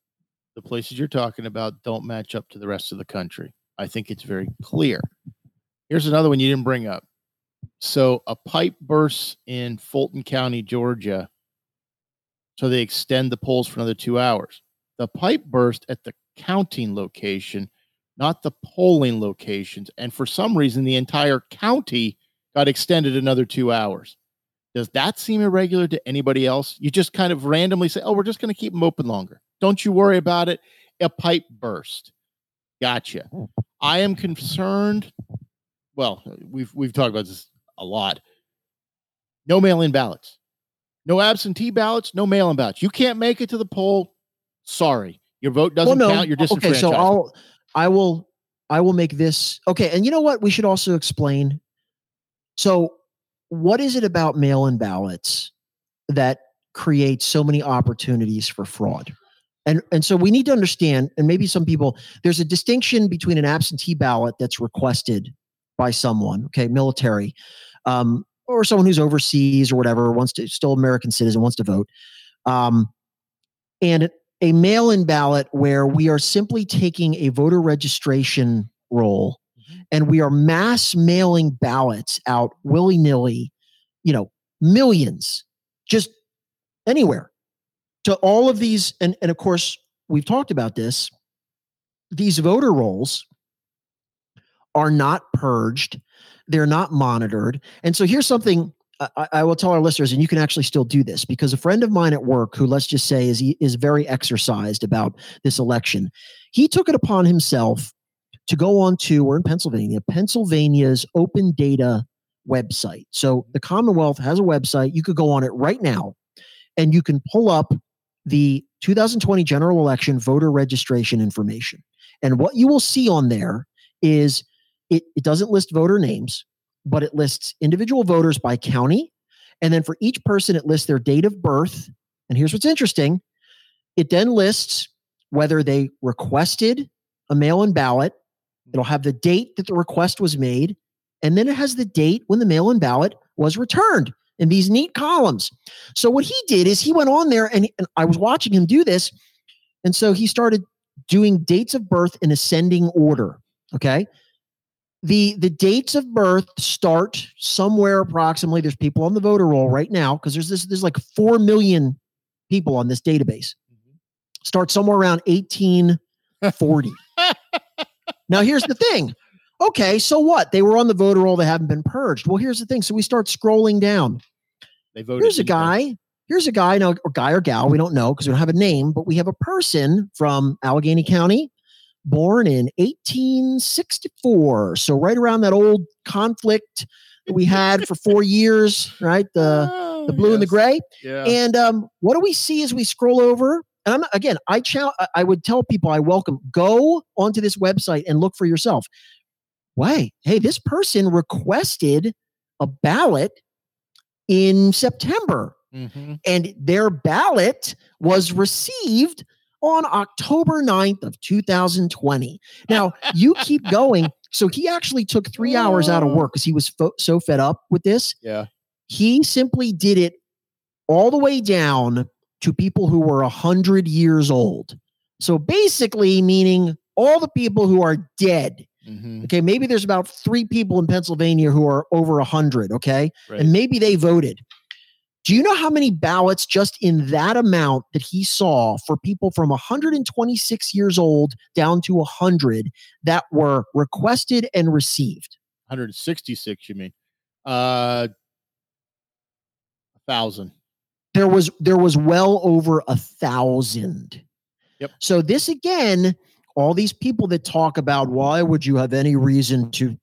the places you're talking about don't match up to the rest of the country. I think it's very clear. Here's another one you didn't bring up. So a pipe bursts in Fulton County, Georgia. So they extend the polls for another two hours. The pipe burst at the counting location, not the polling locations. And for some reason, the entire county got extended another two hours. Does that seem irregular to anybody else? You just kind of randomly say, oh, we're just going to keep them open longer. Don't you worry about it. A pipe burst. Gotcha. I am concerned. Well, we've we've talked about this a lot. No mail-in ballots. No absentee ballots. No mail-in ballots. You can't make it to the poll. Sorry. Your vote doesn't well, no. count. You're disenfranchised. Okay, so I'll, I will I will make this. Okay, and you know what? We should also explain. So what is it about mail-in ballots that creates so many opportunities for fraud. And and so we need to understand, and maybe some people, there's a distinction between an absentee ballot that's requested by someone, okay, military, um, or someone who's overseas or whatever, wants to, still American citizen, wants to vote, um, and a mail-in ballot where we are simply taking a voter registration roll and we are mass mailing ballots out willy-nilly, you know, millions, just anywhere. To all of these, and, and of course, we've talked about this, these voter rolls are not purged. They're not monitored. And so here's something I, I will tell our listeners, and you can actually still do this, because a friend of mine at work, who let's just say is, is very exercised about this election, he took it upon himself to go on to, we're in Pennsylvania, Pennsylvania's open data website. So the Commonwealth has a website. You could go on it right now, and you can pull up the two thousand twenty general election voter registration information. And what you will see on there is it, it doesn't list voter names, but it lists individual voters by county. And then for each person, it lists their date of birth. And here's what's interesting. It then lists whether they requested a mail-in ballot. It'll have the date that the request was made. And then it has the date when the mail-in ballot was returned in these neat columns. So what he did is he went on there, and, and I was watching him do this. And so he started doing dates of birth in ascending order. Okay. The, the dates of birth start somewhere approximately. There's people on the voter roll right now, because there's this, there's like four million people on this database. Start somewhere around eighteen forty. Now here's the thing. Okay, so what? They were on the voter roll. They haven't been purged. Well, here's the thing. So we start scrolling down. They voted. Here's a guy. Here's a guy, now, or guy or gal. We don't know because we don't have a name, but we have a person from Allegheny County, born in eighteen sixty-four. So right around that old conflict that we had for four years, right? The oh, the blue yes. and the gray. Yeah. And um, what do we see as we scroll over? And I'm, again, I chal- I would tell people, I welcome, go onto this website and look for yourself. Why? Hey, this person requested a ballot in September, mm-hmm. and their ballot was received on October ninth of two thousand twenty. Now, you keep going. So he actually took three hours out of work because he was fo- so fed up with this. Yeah, he simply did it all the way down to people who were one hundred years old. So basically meaning all the people who are dead. Mm-hmm. Okay, maybe there's about three people in Pennsylvania who are over one hundred, okay? Right. And maybe they voted. Do you know how many ballots just in that amount that he saw for people from one hundred twenty-six years old down to one hundred that were requested and received? one hundred sixty-six, you mean? Uh, one thousand. There was, there was well over one thousand. Yep. So this, again... all these people that talk about why would you have any reason to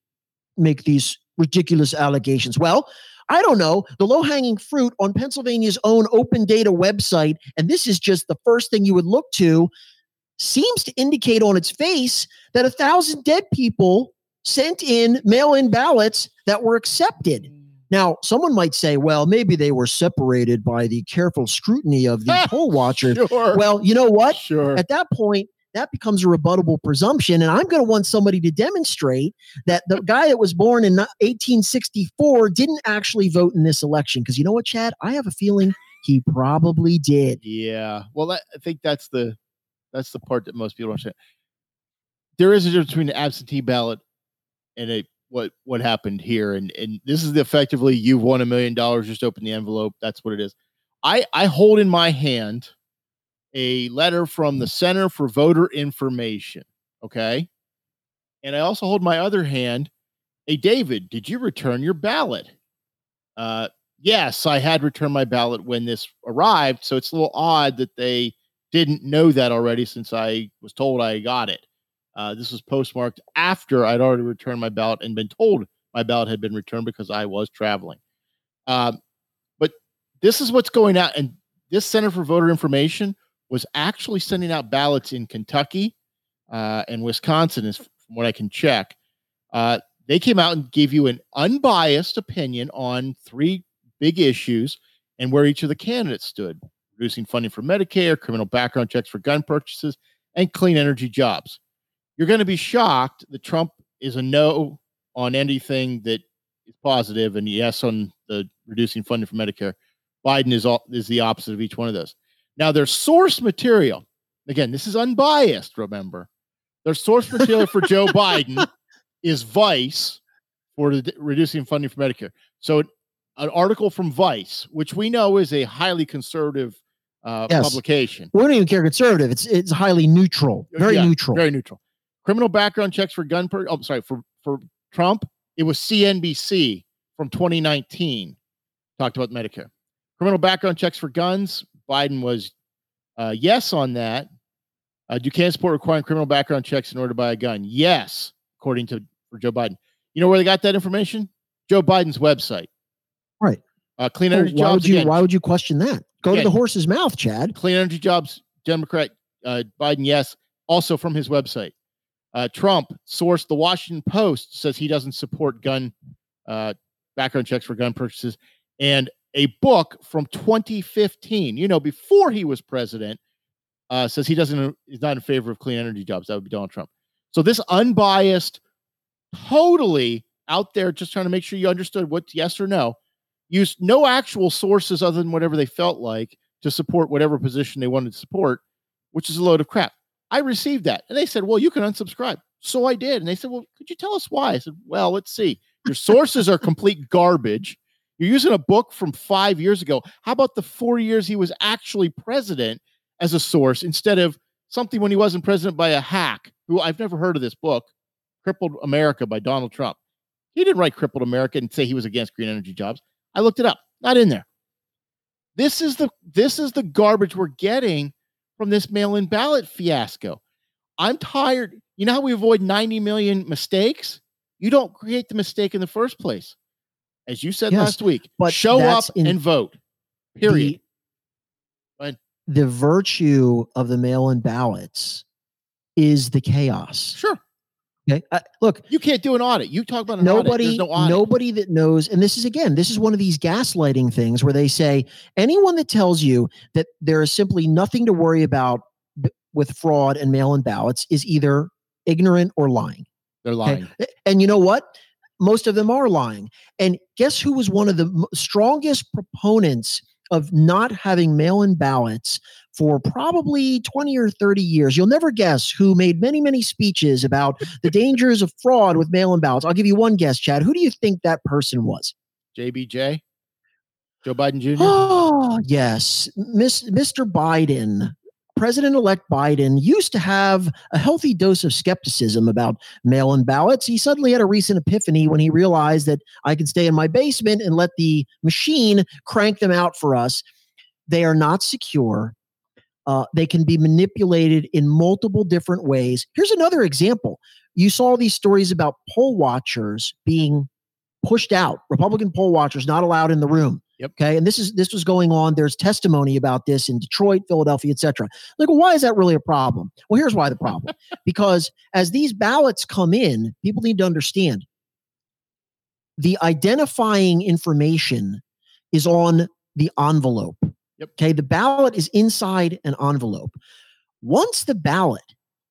make these ridiculous allegations? Well, I don't know. The low-hanging fruit on Pennsylvania's own open data website, and this is just the first thing you would look to, seems to indicate on its face that a thousand dead people sent in mail-in ballots that were accepted. Now, someone might say, well, maybe they were separated by the careful scrutiny of the poll watcher. Sure. Well, you know what? Sure. At that point, that becomes a rebuttable presumption. And I'm going to want somebody to demonstrate that the guy that was born in eighteen sixty-four didn't actually vote in this election. Because you know what, Chad? I have a feeling he probably did. Yeah. Well, I think that's the that's the part that most people don't understand. There is a difference between an absentee ballot and a what what happened here. And and this is the effectively you've won a million dollars, just open the envelope. That's what it is. I, I hold in my hand a letter from the Center for Voter Information, okay? And I also hold my other hand, hey, David, did you return your ballot? Uh, yes, I had returned my ballot when this arrived, so it's a little odd that they didn't know that already since I was told I got it. Uh, this was postmarked after I'd already returned my ballot and been told my ballot had been returned because I was traveling. Um, but this is what's going on, and this Center for Voter Information was actually sending out ballots in Kentucky uh, and Wisconsin, is from what I can check. Uh, they came out and gave you an unbiased opinion on three big issues, and where each of the candidates stood, reducing funding for Medicare, criminal background checks for gun purchases, and clean energy jobs. You're going to be shocked that Trump is a no on anything that is positive and yes on the reducing funding for Medicare. Biden is all, is the opposite of each one of those. Now, their source material, again, this is unbiased, remember. Their source material for Joe Biden is Vice for the, reducing funding for Medicare. So an, an article from Vice, which we know is a highly conservative uh, yes. publication. We don't even care conservative. It's it's highly neutral, very yeah, neutral. Very neutral. Criminal background checks for gun per- oh, sorry, for, for Trump, it was C N B C from twenty nineteen talked about Medicare. Criminal background checks for guns, Biden was uh, yes on that. Uh, you can't support requiring criminal background checks in order to buy a gun. Yes, according to for Joe Biden. You know where they got that information? Joe Biden's website. Right. Uh, clean energy well, why jobs. Would you, again, why would you question that? Go again, to the horse's mouth, Chad. Clean energy jobs, Democrat uh, Biden, yes. Also from his website. Uh, Trump sourced the Washington Post, says he doesn't support gun uh, background checks for gun purchases. And a book from twenty fifteen, you know, before he was president, uh, says he doesn't is not in favor of clean energy jobs. That would be Donald Trump. So this unbiased, totally out there, just trying to make sure you understood what's yes or no, used no actual sources other than whatever they felt like to support whatever position they wanted to support, which is a load of crap. I received that. And they said, well, you can unsubscribe. So I did. And they said, well, could you tell us why? I said, well, let's see. Your sources are complete garbage. You're using a book from five years ago. How about the four years he was actually president as a source instead of something when he wasn't president by a hack who I've never heard of this book, Crippled America by Donald Trump. He didn't write Crippled America and say he was against green energy jobs. I looked it up. Not in there. This is the this is the garbage we're getting from this mail-in ballot fiasco. I'm tired. You know how we avoid ninety million mistakes? You don't create the mistake in the first place. As you said yes, last week, but show up and vote. Period. The, the virtue of the mail-in ballots is the chaos. Sure. Okay. Uh, look, you can't do an audit. You talk about an nobody, audit. No audit. Nobody that knows, and this is again, this is one of these gaslighting things where they say anyone that tells you that there is simply nothing to worry about b- with fraud and mail-in ballots is either ignorant or lying. They're lying. Okay? And you know what? Most of them are lying. And guess who was one of the m- strongest proponents of not having mail-in ballots for probably twenty or thirty years. You'll never guess who made many, many speeches about the dangers of fraud with mail-in ballots. I'll give you one guess, Chad. Who do you think that person was? J B J? Joe Biden Junior? Oh, yes. Miss, Mister Biden, President-elect Biden, used to have a healthy dose of skepticism about mail-in ballots. He suddenly had a recent epiphany when he realized that I can stay in my basement and let the machine crank them out for us. They are not secure. Uh, they can be manipulated in multiple different ways. Here's another example. You saw these stories about poll watchers being pushed out, Republican poll watchers not allowed in the room. Yep. Okay. And this is this was going on. There's testimony about this in Detroit, Philadelphia, et cetera. Like, well, why is that really a problem? Well, here's why the problem. Because as these ballots come in, people need to understand the identifying information is on the envelope. Yep. Okay. The ballot is inside an envelope. Once the ballot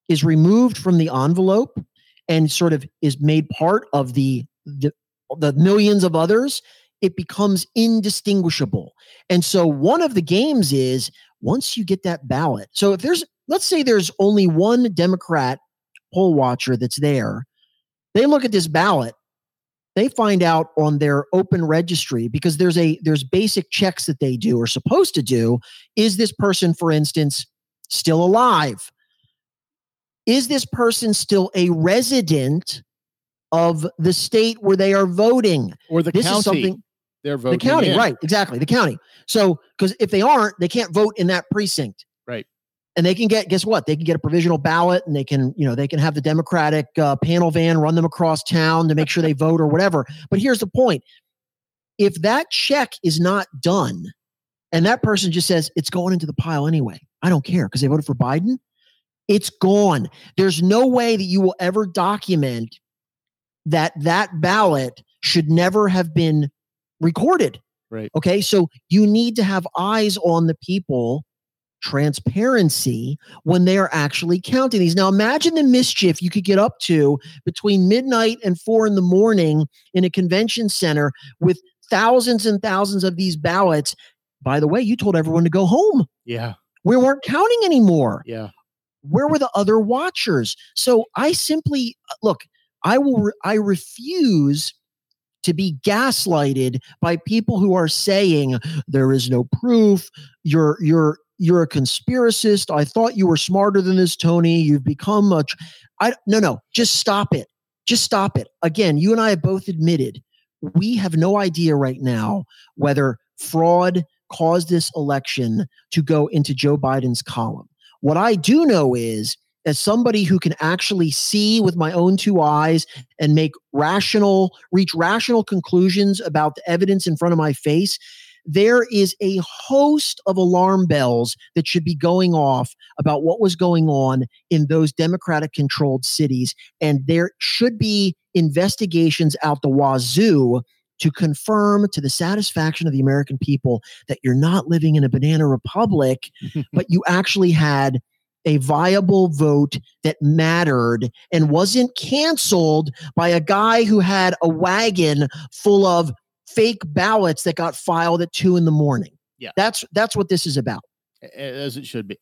is removed from the envelope and sort of is made part of the the, the millions of others, it becomes indistinguishable. And so one of the games is once you get that ballot. So if there's, let's say there's only one Democrat poll watcher that's there, they look at this ballot. They find out on their open registry because there's a there's basic checks that they do or supposed to do. Is this person, for instance, still alive? Is this person still a resident of the state where they are voting? Or the this county is something, they're voting the county, in. Right, exactly, the county. So, because if they aren't, they can't vote in that precinct. Right. And they can get, guess what? They can get a provisional ballot and they can, you know, they can have the Democratic uh, panel van run them across town to make sure they vote or whatever. But here's the point. If that check is not done and that person just says, it's going into the pile anyway, I don't care because they voted for Biden, it's gone. There's no way that you will ever document that that ballot should never have been recorded. Right. Okay. So you need to have eyes on the people, transparency when they are actually counting these. Now, imagine the mischief you could get up to between midnight and four in the morning in a convention center with thousands and thousands of these ballots. By the way, you told everyone to go home. Yeah. We weren't counting anymore. Yeah. Where were the other watchers? So I simply, look, I will, I refuse to be gaslighted by people who are saying there is no proof. You're, you're, you're a conspiracist. I thought you were smarter than this, Tony. You've become much. I no, no, just stop it. Just stop it. Again, you and I have both admitted we have no idea right now whether fraud caused this election to go into Joe Biden's column. What I do know is, as somebody who can actually see with my own two eyes and make rational, reach rational conclusions about the evidence in front of my face, there is a host of alarm bells that should be going off about what was going on in those Democratic-controlled cities. And there should be investigations out the wazoo to confirm to the satisfaction of the American people that you're not living in a banana republic, but you actually had a viable vote that mattered and wasn't canceled by a guy who had a wagon full of fake ballots that got filed at two in the morning. Yeah. That's, that's what this is about. As it should be.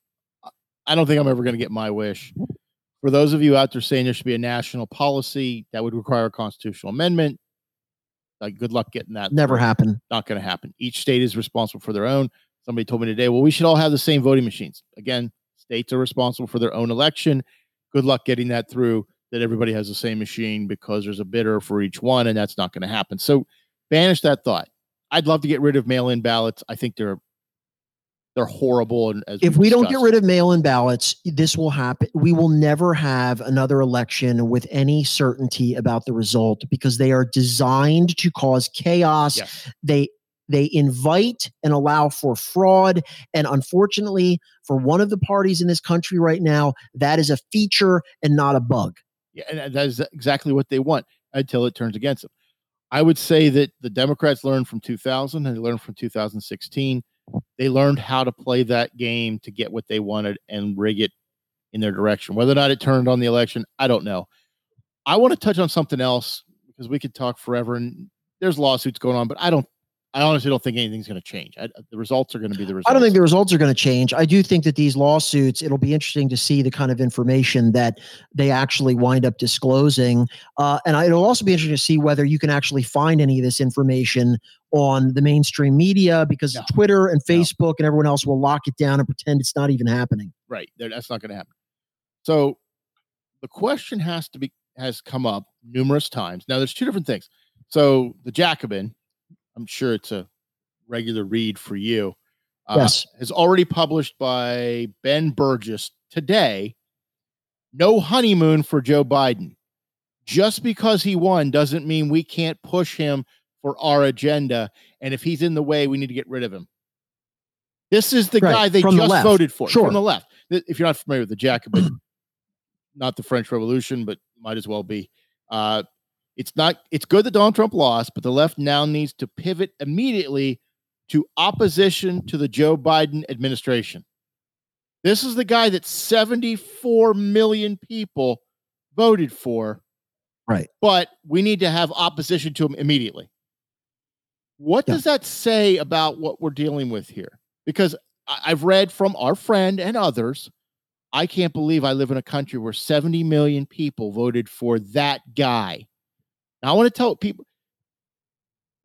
I don't think I'm ever going to get my wish. For those of you out there saying there should be a national policy that would require a constitutional amendment, like, good luck getting that. Never happen. Not going to happen. Each state is responsible for their own. Somebody told me today, well, we should all have the same voting machines. Again, states are responsible for their own election. Good luck getting that through, that everybody has the same machine, because there's a bidder for each one, and that's not going to happen. So banish that thought. I'd love to get rid of mail-in ballots. I think they're they're horrible. And as if we don't get rid of mail-in ballots, this will happen. We will never have another election with any certainty about the result, because they are designed to cause chaos. Yes. They they invite and allow for fraud. And unfortunately, for one of the parties in this country right now, that is a feature and not a bug. Yeah, and that is exactly what they want until it turns against them. I would say that the Democrats learned from two thousand and they learned from two thousand sixteen. They learned how to play that game to get what they wanted and rig it in their direction. Whether or not it turned on the election, I don't know. I want to touch on something else, because we could talk forever and there's lawsuits going on, but I don't, I honestly don't think anything's going to change. I, the results are going to be the results. I don't think the results are going to change. I do think that these lawsuits, it'll be interesting to see the kind of information that they actually wind up disclosing. Uh, and I, it'll also be interesting to see whether you can actually find any of this information on the mainstream media, because no. Twitter and Facebook no. and everyone else will lock it down and pretend it's not even happening. Right. That's not going to happen. So the question has to be, has come up numerous times. Now there's two different things. So the Jacobin, I'm sure it's a regular read for you. Uh, yes. Is already published by Ben Burgess today. No honeymoon for Joe Biden. Just because he won doesn't mean we can't push him for our agenda. And if he's in the way, we need to get rid of him. This is the right. guy they from just the voted for. Sure. From the left. If you're not familiar with the Jacobin, not the French Revolution, but might as well be. Uh, It's not. It's good that Donald Trump lost, but the left now needs to pivot immediately to opposition to the Joe Biden administration. This is the guy that seventy-four million people voted for. Right. But we need to have opposition to him immediately. What yeah. does that say about what we're dealing with here? Because I've read from our friend and others, I can't believe I live in a country where seventy million people voted for that guy. Now, I want to tell people,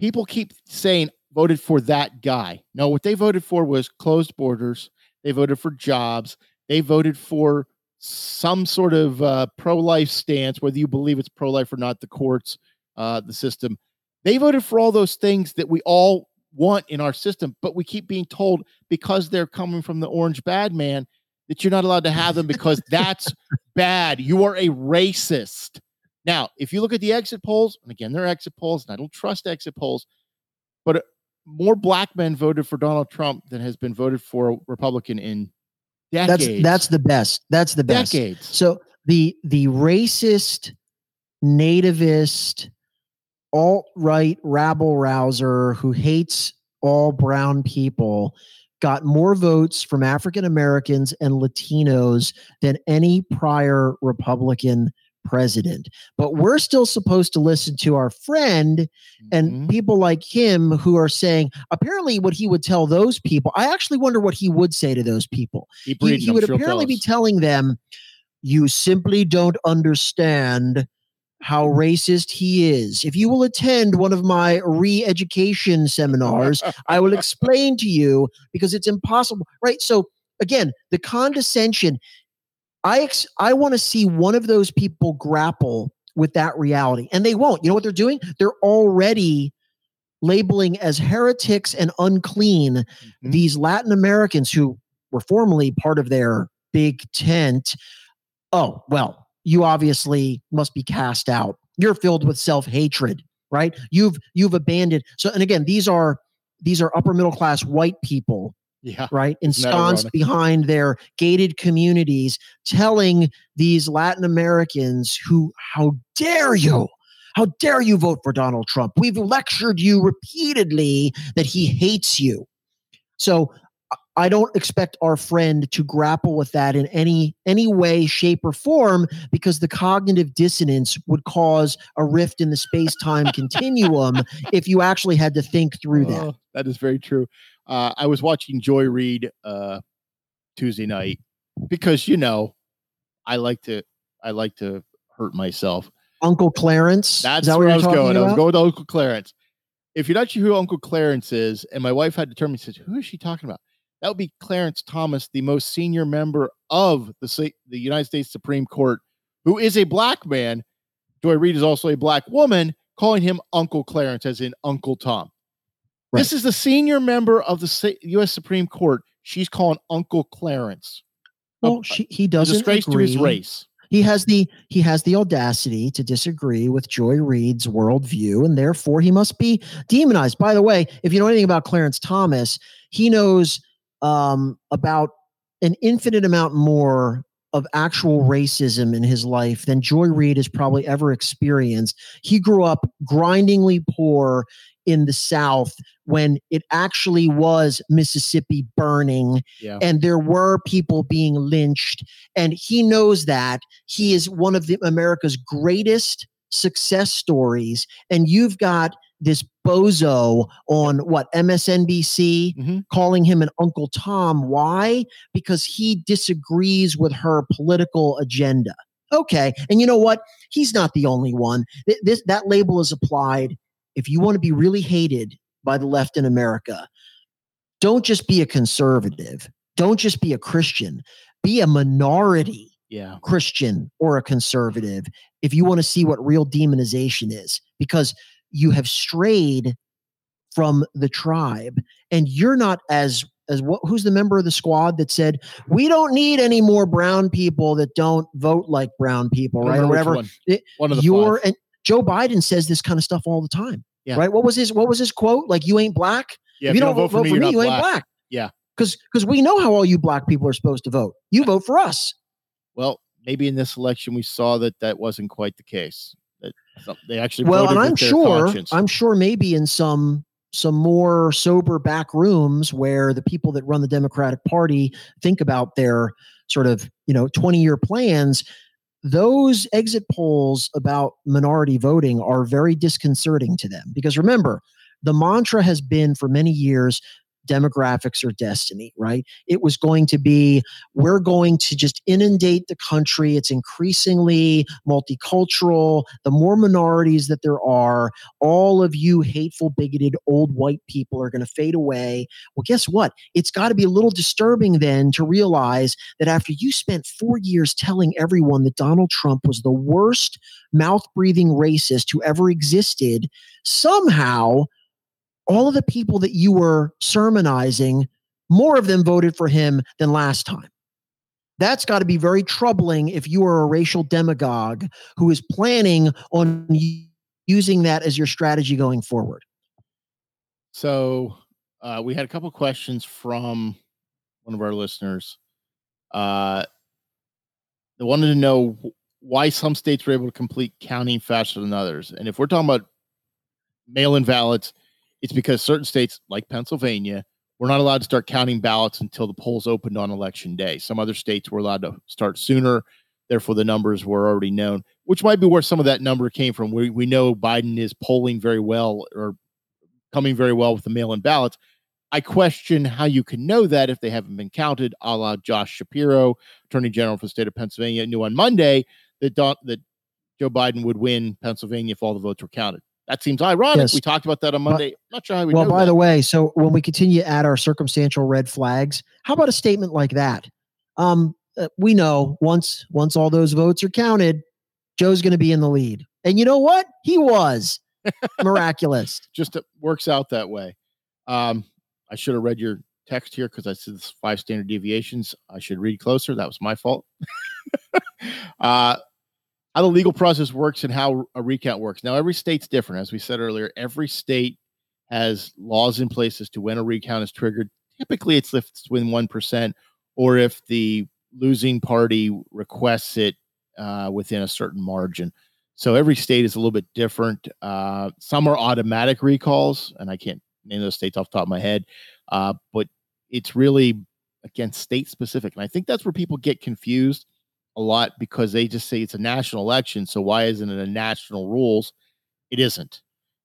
people keep saying voted for that guy. No, what they voted for was closed borders. They voted for jobs. They voted for some sort of uh, pro-life stance, whether you believe it's pro-life or not, the courts, uh, the system. They voted for all those things that we all want in our system, but we keep being told, because they're coming from the orange bad man, that you're not allowed to have them because that's bad. You are a racist. Now, if you look at the exit polls, and again, they're exit polls, and I don't trust exit polls, but more black men voted for Donald Trump than has been voted for a Republican in decades. That's, that's the best. That's the best. Decades. So the the racist, nativist, alt-right rabble-rouser who hates all brown people got more votes from African Americans and Latinos than any prior Republican president. But we're still supposed to listen to our friend and mm-hmm. people like him who are saying, apparently what he would tell those people, I actually wonder what he would say to those people. He, he, he would apparently be telling them, you simply don't understand how racist he is. If you will attend one of my re-education seminars, I will explain to you because it's impossible. Right. So again, the condescension, I ex- I want to see one of those people grapple with that reality, and they won't. You know what they're doing? They're already labeling as heretics and unclean mm-hmm. these Latin Americans who were formerly part of their big tent. Oh, well, you obviously must be cast out. You're filled with self-hatred, right? You've you've abandoned. So, and again, these are these are upper middle class white people, yeah, right, ensconced behind their gated communities, telling these Latin Americans who, how dare you? How dare you vote for Donald Trump? We've lectured you repeatedly that he hates you. So I don't expect our friend to grapple with that in any any way, shape, or form, because the cognitive dissonance would cause a rift in the space-time continuum if you actually had to think through that. Oh, that is very true. Uh, I was watching Joy Reid uh, Tuesday night because, you know, I like to I like to hurt myself. Uncle Clarence? That's that where I was going. About? I was going to Uncle Clarence. If you're not sure who Uncle Clarence is, and my wife had to turn me and says, who is she talking about? That would be Clarence Thomas, the most senior member of the, the United States Supreme Court, who is a black man. Joy Reid is also a black woman, calling him Uncle Clarence, as in Uncle Tom. Right. This is the senior member of the U S Supreme Court. She's calling Uncle Clarence. Well, a, she, he doesn't disgrace agree. To his race. He has the he has the audacity to disagree with Joy Reid's worldview, and therefore he must be demonized. By the way, if you know anything about Clarence Thomas, he knows Um, about an infinite amount more of actual racism in his life than Joy Reid has probably ever experienced. He grew up grindingly poor in the South when it actually was Mississippi burning, yeah. and there were people being lynched. And he knows that. He is one of the, America's greatest success stories. And you've got this bozo on what M S N B C mm-hmm. calling him an Uncle Tom. Why? Because he disagrees with her political agenda. Okay. And you know what? He's not the only one. Th- this, that label is applied. If you want to be really hated by the left in America, don't just be a conservative. Don't just be a Christian, be a minority yeah. Christian or a conservative. If you want to see what real demonization is, because you have strayed from the tribe, and you're not as as what? Who's the member of the squad that said we don't need any more brown people that don't vote like brown people, right? Or whatever. One. It, one of the you're five. And Joe Biden says this kind of stuff all the time, yeah. right? What was his What was his quote? Like, you ain't black. Yeah, if you, if don't you don't vote, vote for me, for me you black. Ain't black. Yeah, because because we know how all you black people are supposed to vote. You yeah. vote for us. Well, maybe in this election we saw that that wasn't quite the case. So they actually well, and I'm sure, conscience. I'm sure maybe in some some more sober back rooms where the people that run the Democratic Party think about their sort of, you know, twenty-year plans, those exit polls about minority voting are very disconcerting to them. Because remember, the mantra has been for many years, demographics are destiny, right? It was going to be, we're going to just inundate the country. It's increasingly multicultural. The more minorities that there are, all of you hateful, bigoted, old white people are going to fade away. Well, guess what? It's got to be a little disturbing then to realize that after you spent four years telling everyone that Donald Trump was the worst mouth-breathing racist who ever existed, somehow all of the people that you were sermonizing, more of them voted for him than last time. That's got to be very troubling if you are a racial demagogue who is planning on using that as your strategy going forward. So uh, we had a couple of questions from one of our listeners. Uh, they wanted to know why some states were able to complete counting faster than others. And if we're talking about mail-in ballots, It's because certain states like Pennsylvania were not allowed to start counting ballots until the polls opened on election day. Some other states were allowed to start sooner. Therefore, the numbers were already known, which might be where some of that number came from. We we know Biden is polling very well or coming very well with the mail-in ballots. I question how you can know that if they haven't been counted, a la Josh Shapiro, Attorney General for the state of Pennsylvania, knew on Monday that, Don, that Joe Biden would win Pennsylvania if all the votes were counted. That seems ironic. Yes. We talked about that on Monday. I'm not sure how we Well, know by that. the way, so when we continue to add our circumstantial red flags, how about a statement like that? Um, uh, we know once once all those votes are counted, Joe's going to be in the lead. And you know what? He was. Miraculous. Just it works out that way. Um, I should have read your text here because I said this five standard deviations. I should read closer. That was my fault. uh, How the legal process works and how a recount works. Now, every state's different. As we said earlier, every state has laws in place as to when a recount is triggered. Typically, it's if it's within one percent or if the losing party requests it uh, within a certain margin. So every state is a little bit different. Uh, some are automatic recalls, and I can't name those states off the top of my head, uh, but it's really, again, state-specific. And I think that's where people get confused a lot because they just say it's a national election. So why isn't it a national rules? It isn't.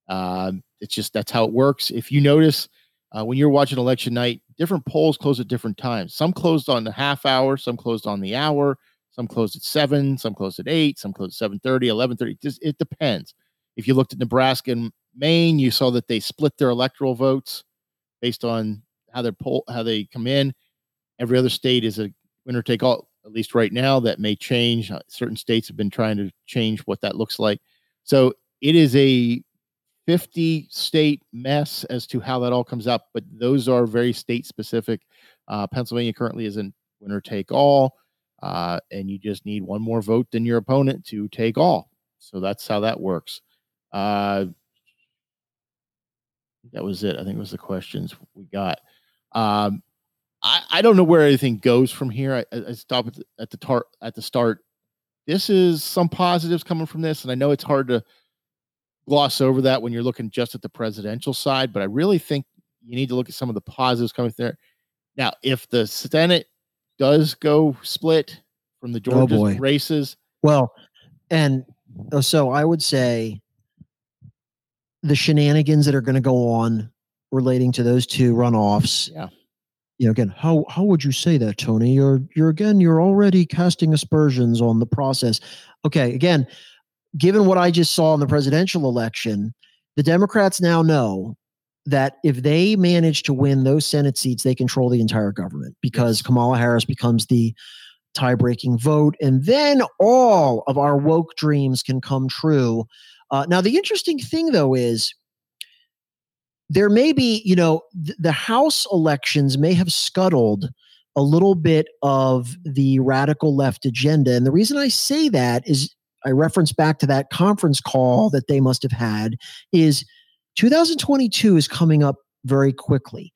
Uh, it's just, that's how it works. If you notice uh, when you're watching election night, different polls close at different times. Some closed on the half hour, some closed on the hour, some closed at seven, some closed at eight, some closed at seven thirty, eleven thirty. Just, it depends. If you looked at Nebraska and Maine, you saw that they split their electoral votes based on how their poll, how they come in. Every other state is a winner take all. At least right now, that may change. Certain states have been trying to change what that looks like. So it is a fifty-state mess as to how that all comes up, but those are very state-specific. Uh, Pennsylvania currently isn't winner-take-all, uh, and you just need one more vote than your opponent to take all. So that's how that works. Uh, that was it. I think it was the questions we got. Um, I, I don't know where anything goes from here. I, I stop at the, at the tar, at the start. This is some positives coming from this. And I know it's hard to gloss over that when you're looking just at the presidential side, but I really think you need to look at some of the positives coming there. Now, if the Senate does go split from the Georgia oh races. Well, and so I would say the shenanigans that are going to go on relating to those two runoffs. Yeah. You know, again, how how would you say that, Tony? You're you're again, you're already casting aspersions on the process. Okay, again, given what I just saw in the presidential election, the Democrats now know that if they manage to win those Senate seats, they control the entire government because Kamala Harris becomes the tie-breaking vote, and then all of our woke dreams can come true. Uh, now, the interesting thing, though, is there may be, you know, th- the House elections may have scuttled a little bit of the radical left agenda. And the reason I say that is I reference back to that conference call that they must have had is twenty twenty-two is coming up very quickly.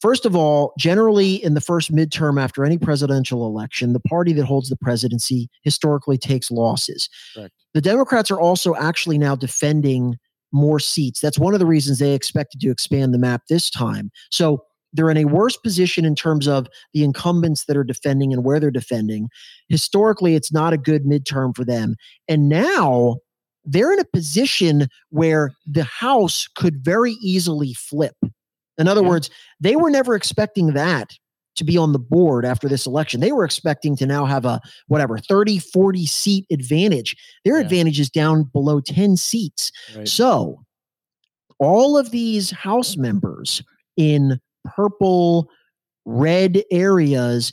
First of all, generally in the first midterm after any presidential election, the party that holds the presidency historically takes losses. Correct. The Democrats are also actually now defending more seats. That's one of the reasons they expected to expand the map this time. So they're in a worse position in terms of the incumbents that are defending and where they're defending. Historically, it's not a good midterm for them. And now they're in a position where the House could very easily flip. In other yeah. words, they were never expecting that to be on the board after this election. They were expecting to now have a, whatever, thirty, forty seat advantage. Their yeah. advantage is down below ten seats. Right. So all of these House members in purple, red areas,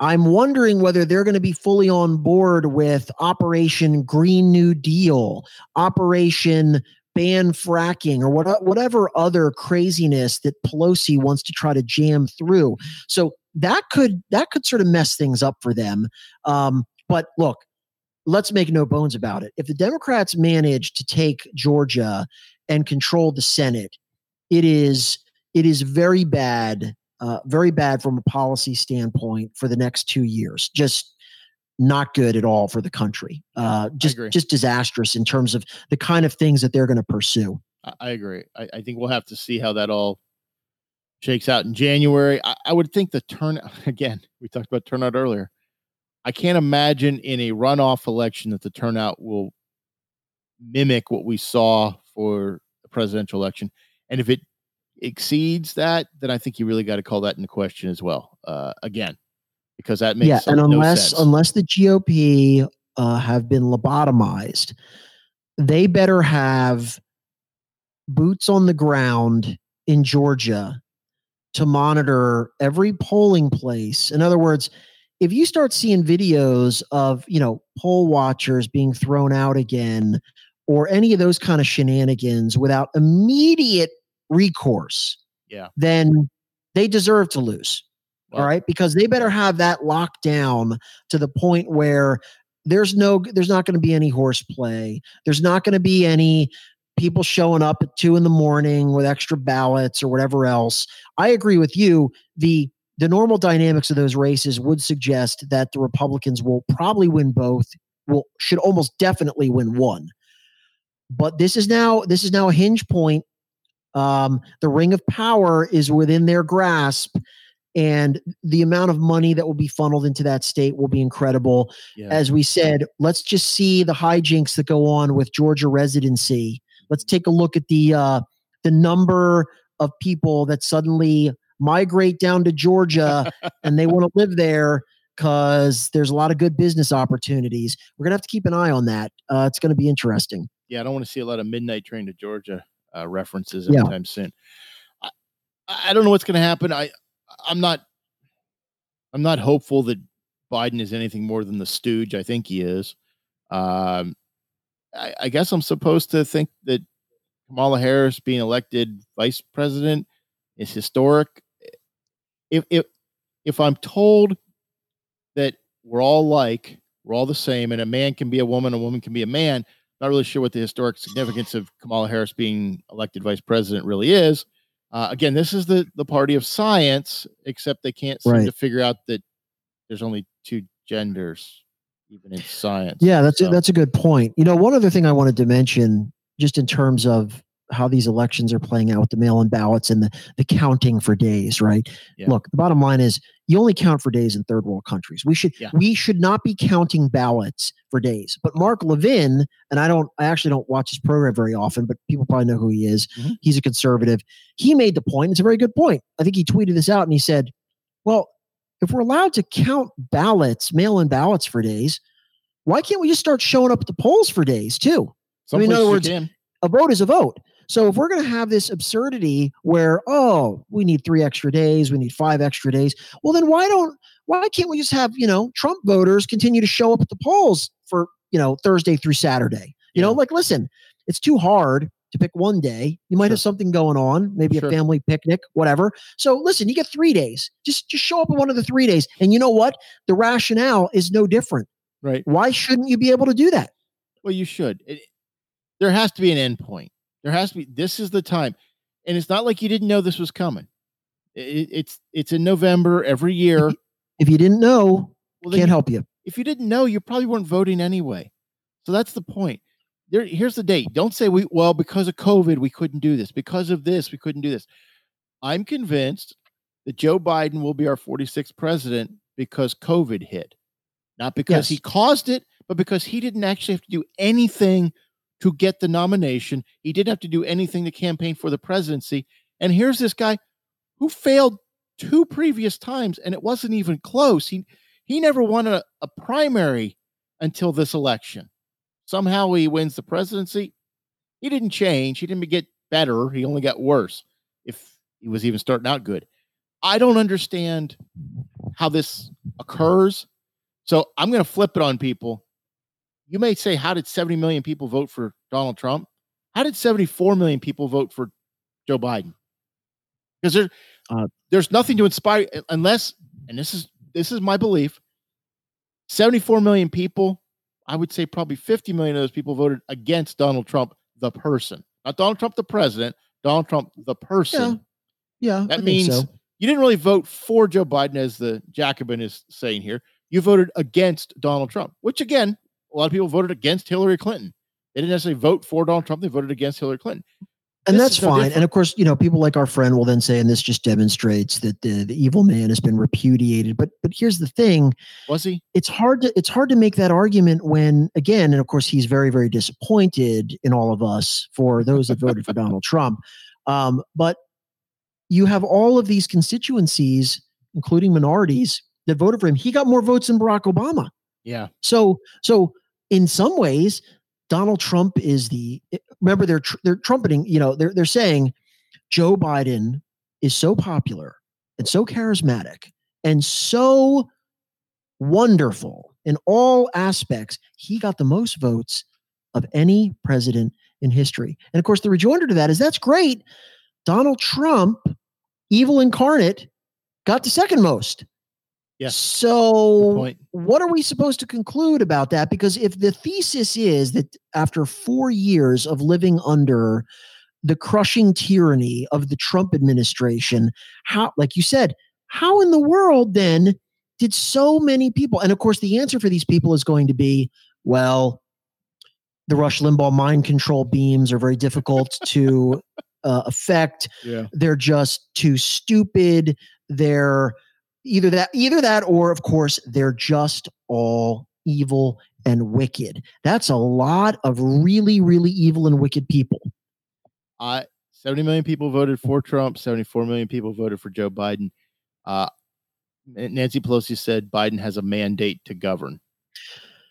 I'm wondering whether they're going to be fully on board with Operation Green New Deal, Operation Ban fracking, or what, whatever other craziness that Pelosi wants to try to jam through. So that could that could sort of mess things up for them. Um, but look, let's make no bones about it. If the Democrats manage to take Georgia and control the Senate, it is it is very bad, uh, very bad from a policy standpoint for the next two years. Just not good at all for the country. Uh, just, just disastrous in terms of the kind of things that they're going to pursue. I, I agree. I, I think we'll have to see how that all shakes out in January. I, I would think the turnout, again, we talked about turnout earlier. I can't imagine in a runoff election that the turnout will mimic what we saw for the presidential election. And if it exceeds that, then I think you really got to call that into question as well. Uh, again, because that makes yeah, and unless no sense. Unless the G O P uh, have been lobotomized, they better have boots on the ground in Georgia to monitor every polling place. In other words, if you start seeing videos of, you know, poll watchers being thrown out again or any of those kind of shenanigans without immediate recourse, yeah, then they deserve to lose. Wow. All right. Because they better have that locked down to the point where there's no, there's not going to be any horseplay. There's not going to be any people showing up at two in the morning with extra ballots or whatever else. I agree with you. The, the normal dynamics of those races would suggest that the Republicans will probably win both, will should almost definitely win one. But this is now, this is now a hinge point. Um, the ring of power is within their grasp, and the amount of money that will be funneled into that state will be incredible. Yeah. As we said, let's just see the hijinks that go on with Georgia residency. Let's take a look at the uh, the number of people that suddenly migrate down to Georgia and they want to live there because there's a lot of good business opportunities. We're going to have to keep an eye on that. Uh, it's going to be interesting. Yeah, I don't want to see a lot of Midnight Train to Georgia uh, references anytime yeah. soon. I, I don't know what's going to happen. I I'm not I'm not hopeful that Biden is anything more than the stooge I think he is. Um, I, I guess I'm supposed to think that Kamala Harris being elected vice president is historic. If if if I'm told that we're all like, we're all the same, and a man can be a woman, a woman can be a man, I'm not really sure what the historic significance of Kamala Harris being elected vice president really is. Uh, again, this is the, the party of science, except they can't seem right. to figure out that there's only two genders, even in science. Yeah, that's so. a, that's a good point. You know, one other thing I wanted to mention, just in terms of how these elections are playing out with the mail-in ballots and the, the counting for days, right? Yeah. Look, the bottom line is you only count for days in third world countries. We should yeah. we should not be counting ballots for days. But Mark Levin, and I don't I actually don't watch his program very often, but people probably know who he is. Mm-hmm. He's a conservative. He made the point. It's a very good point. I think he tweeted this out and he said, well, if we're allowed to count ballots, mail-in ballots for days, why can't we just start showing up at the polls for days too? I mean, in other words, a vote is a vote. So if we're going to have this absurdity where, oh, we need three extra days, we need five extra days, well, then why don't, why can't we just have, you know, Trump voters continue to show up at the polls for, you know, Thursday through Saturday? You yeah. know, like, listen, it's too hard to pick one day. You might sure. have something going on, maybe sure. a family picnic, whatever. So listen, you get three days. Just, just show up on one of the three days. And you know what? The rationale is no different. Right. Why shouldn't you be able to do that? Well, you should. It, there has to be an end point. There has to be, this is the time. And it's not like you didn't know this was coming. It, it's it's in November every year. If you, if you didn't know, well, can't you, help you. If you didn't know, you probably weren't voting anyway. So that's the point. There, here's the date. Don't say, we well, because of COVID, we couldn't do this. Because of this, we couldn't do this. I'm convinced that Joe Biden will be our forty-sixth president because COVID hit. Not because yes. he caused it, but because he didn't actually have to do anything to get the nomination. He didn't have to do anything to campaign for the presidency. And here's this guy who failed two previous times, and it wasn't even close. He he never won a, a primary until this election. Somehow he wins the presidency. He didn't change. He didn't get better. He only got worse, if he was even starting out good. I don't understand how this occurs. So I'm going to flip it on people. You may say, how did seventy million people vote for Donald Trump? How did seventy-four million people vote for Joe Biden? Because there, uh, there's nothing to inspire unless, and this is this is my belief, seventy-four million people, I would say probably fifty million of those people voted against Donald Trump, the person. Not Donald Trump, the president, Donald Trump, the person. Yeah, yeah that I means think so. You didn't really vote for Joe Biden, as the Jacobin is saying here. You voted against Donald Trump, which again, a lot of people voted against Hillary Clinton. They didn't necessarily vote for Donald Trump. They voted against Hillary Clinton. And this that's no fine. Different. And of course, you know, people like our friend will then say, and this just demonstrates that the, the evil man has been repudiated. But but here's the thing. Was he? It's hard to it's hard to make that argument when, again, and of course, he's very, very disappointed in all of us for those that voted for Donald Trump. Um, but you have all of these constituencies, including minorities, that voted for him. He got more votes than Barack Obama. Yeah. So so in some ways, Donald Trump is the remember they're tr- they're trumpeting, you know, they're they're saying Joe Biden is so popular and so charismatic and so wonderful in all aspects. He got the most votes of any president in history. And of course, the rejoinder to that is that's great. Donald Trump, evil incarnate, got the second most. Yes. So what are we supposed to conclude about that? Because if the thesis is that after four years of living under the crushing tyranny of the Trump administration, how, like you said, how in the world then did so many people? And of course, the answer for these people is going to be, well, the Rush Limbaugh mind control beams are very difficult to uh, affect. Yeah. They're just too stupid. They're Either that, either that, or of course, they're just all evil and wicked. That's a lot of really, really evil and wicked people. Uh, seventy million people voted for Trump. seventy-four million people voted for Joe Biden. Uh, Nancy Pelosi said Biden has a mandate to govern.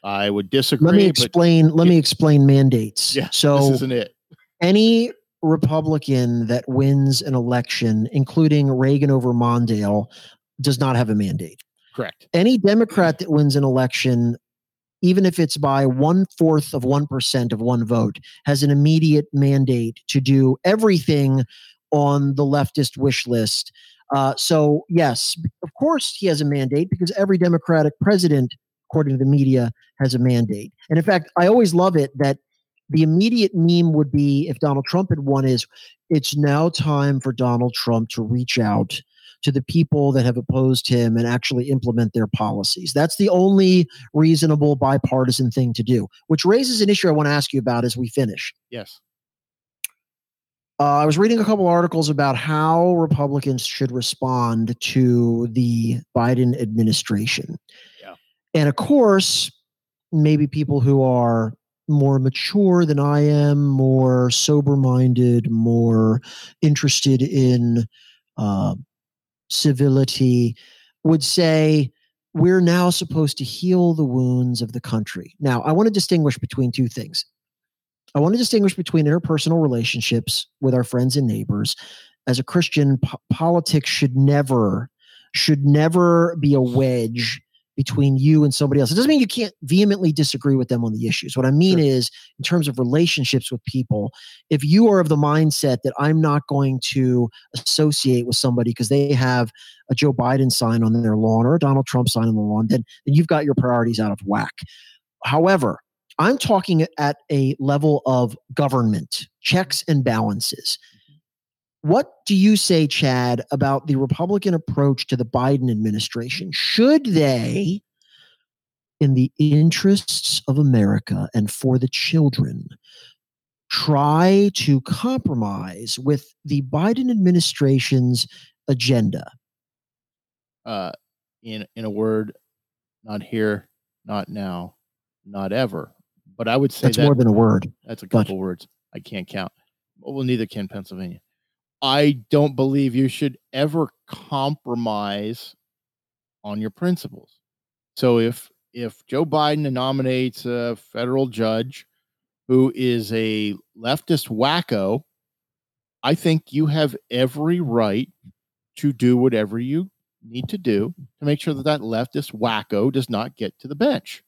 I would disagree. Let me explain. Let it, me explain mandates. Yeah, so this isn't it. Any Republican that wins an election, including Reagan over Mondale, does not have a mandate. Correct. Any Democrat that wins an election, even if it's by one-fourth of one percent of one vote, has an immediate mandate to do everything on the leftist wish list. Uh, so, yes, of course he has a mandate because every Democratic president, according to the media, has a mandate. And in fact, I always love it that the immediate meme would be, if Donald Trump had won, is it's now time for Donald Trump to reach out to the people that have opposed him and actually implement their policies. That's the only reasonable bipartisan thing to do, which raises an issue I want to ask you about as we finish. Yes. Uh, I was reading a couple articles about how Republicans should respond to the Biden administration. Yeah. And of course, maybe people who are more mature than I am, more sober-minded, more interested in uh, civility would say, we're now supposed to heal the wounds of the country. Now, I want to distinguish between two things. I want to distinguish between interpersonal relationships with our friends and neighbors. As a Christian, po- politics should never, should never be a wedge between you and somebody else. It doesn't mean you can't vehemently disagree with them on the issues. What I mean sure. is, in terms of relationships with people, if you are of the mindset that I'm not going to associate with somebody because they have a Joe Biden sign on their lawn or a Donald Trump sign on the lawn, then, then you've got your priorities out of whack. However, I'm talking at a level of government, checks and balances. What do you say, Chad, about the Republican approach to the Biden administration? Should they, in the interests of America and for the children, try to compromise with the Biden administration's agenda? Uh, in in a word, not here, not now, not ever. But I would say that's that, more than a word. That's a couple but, words. I can't count. Well, neither can Pennsylvania. I don't believe you should ever compromise on your principles. So if if Joe Biden nominates a federal judge who is a leftist wacko, I think you have every right to do whatever you need to do to make sure that that leftist wacko does not get to the bench.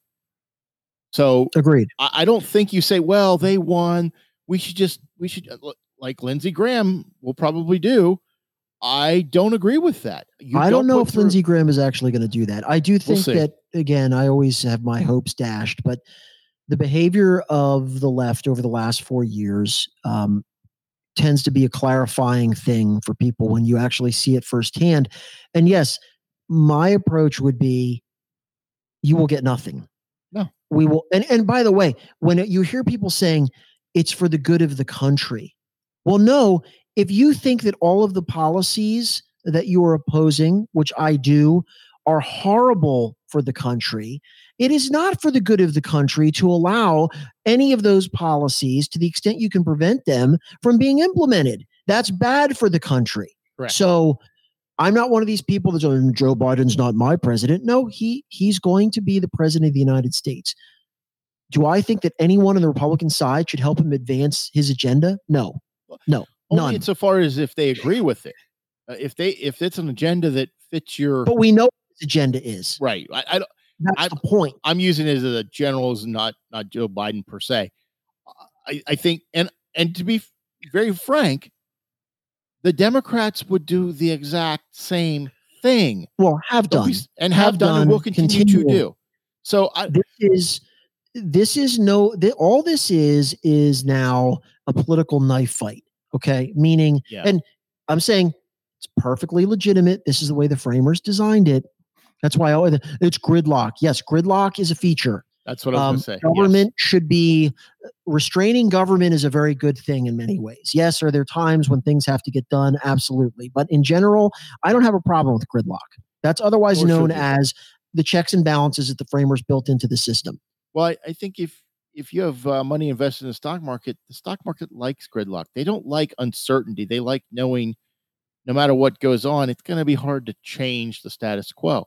So agreed. I, I don't think you say, well, they won. We should just we should. Like Lindsey Graham will probably do. I don't agree with that. You I don't, don't know if through... Lindsey Graham is actually going to do that. I do think we'll that, again, I always have my hopes dashed, but the behavior of the left over the last four years um, tends to be a clarifying thing for people when you actually see it firsthand. And yes, my approach would be you will get nothing. No, we will. And, and by the way, when you hear people saying it's for the good of the country, Well, no, if you think that all of the policies that you are opposing, which I do, are horrible for the country, it is not for the good of the country to allow any of those policies, to the extent you can prevent them from being implemented. That's bad for the country. Right. So I'm not one of these people that's oh, Joe Biden's not my president. No, he he's going to be the president of the United States. Do I think that anyone on the Republican side should help him advance his agenda? No, no, none. Only insofar as if they agree with it, uh, if they if it's an agenda that fits your. But we know what his agenda is, right? I, I don't. That's I, the point. I'm using it as a generals, not not Joe Biden per se. I, I think, and and to be very frank, the Democrats would do the exact same thing. Well, have done we, and have, have done, done and will continue, continue to do. So I, this is this is no th- all this is is now a political knife fight. Okay, meaning, yeah. and I'm saying it's perfectly legitimate. This is the way the framers designed it. That's why I always, it's gridlock. Yes, gridlock is a feature. That's what I was um, going to say. Government yes. should be, restraining government is a very good thing in many ways. Yes, are there times when things have to get done? Absolutely. But in general, I don't have a problem with gridlock. That's otherwise or known as the checks and balances that the framers built into the system. Well, I, I think if if you have uh, money invested in the stock market, the stock market likes gridlock. They don't like uncertainty. They like knowing no matter what goes on, it's going to be hard to change the status quo.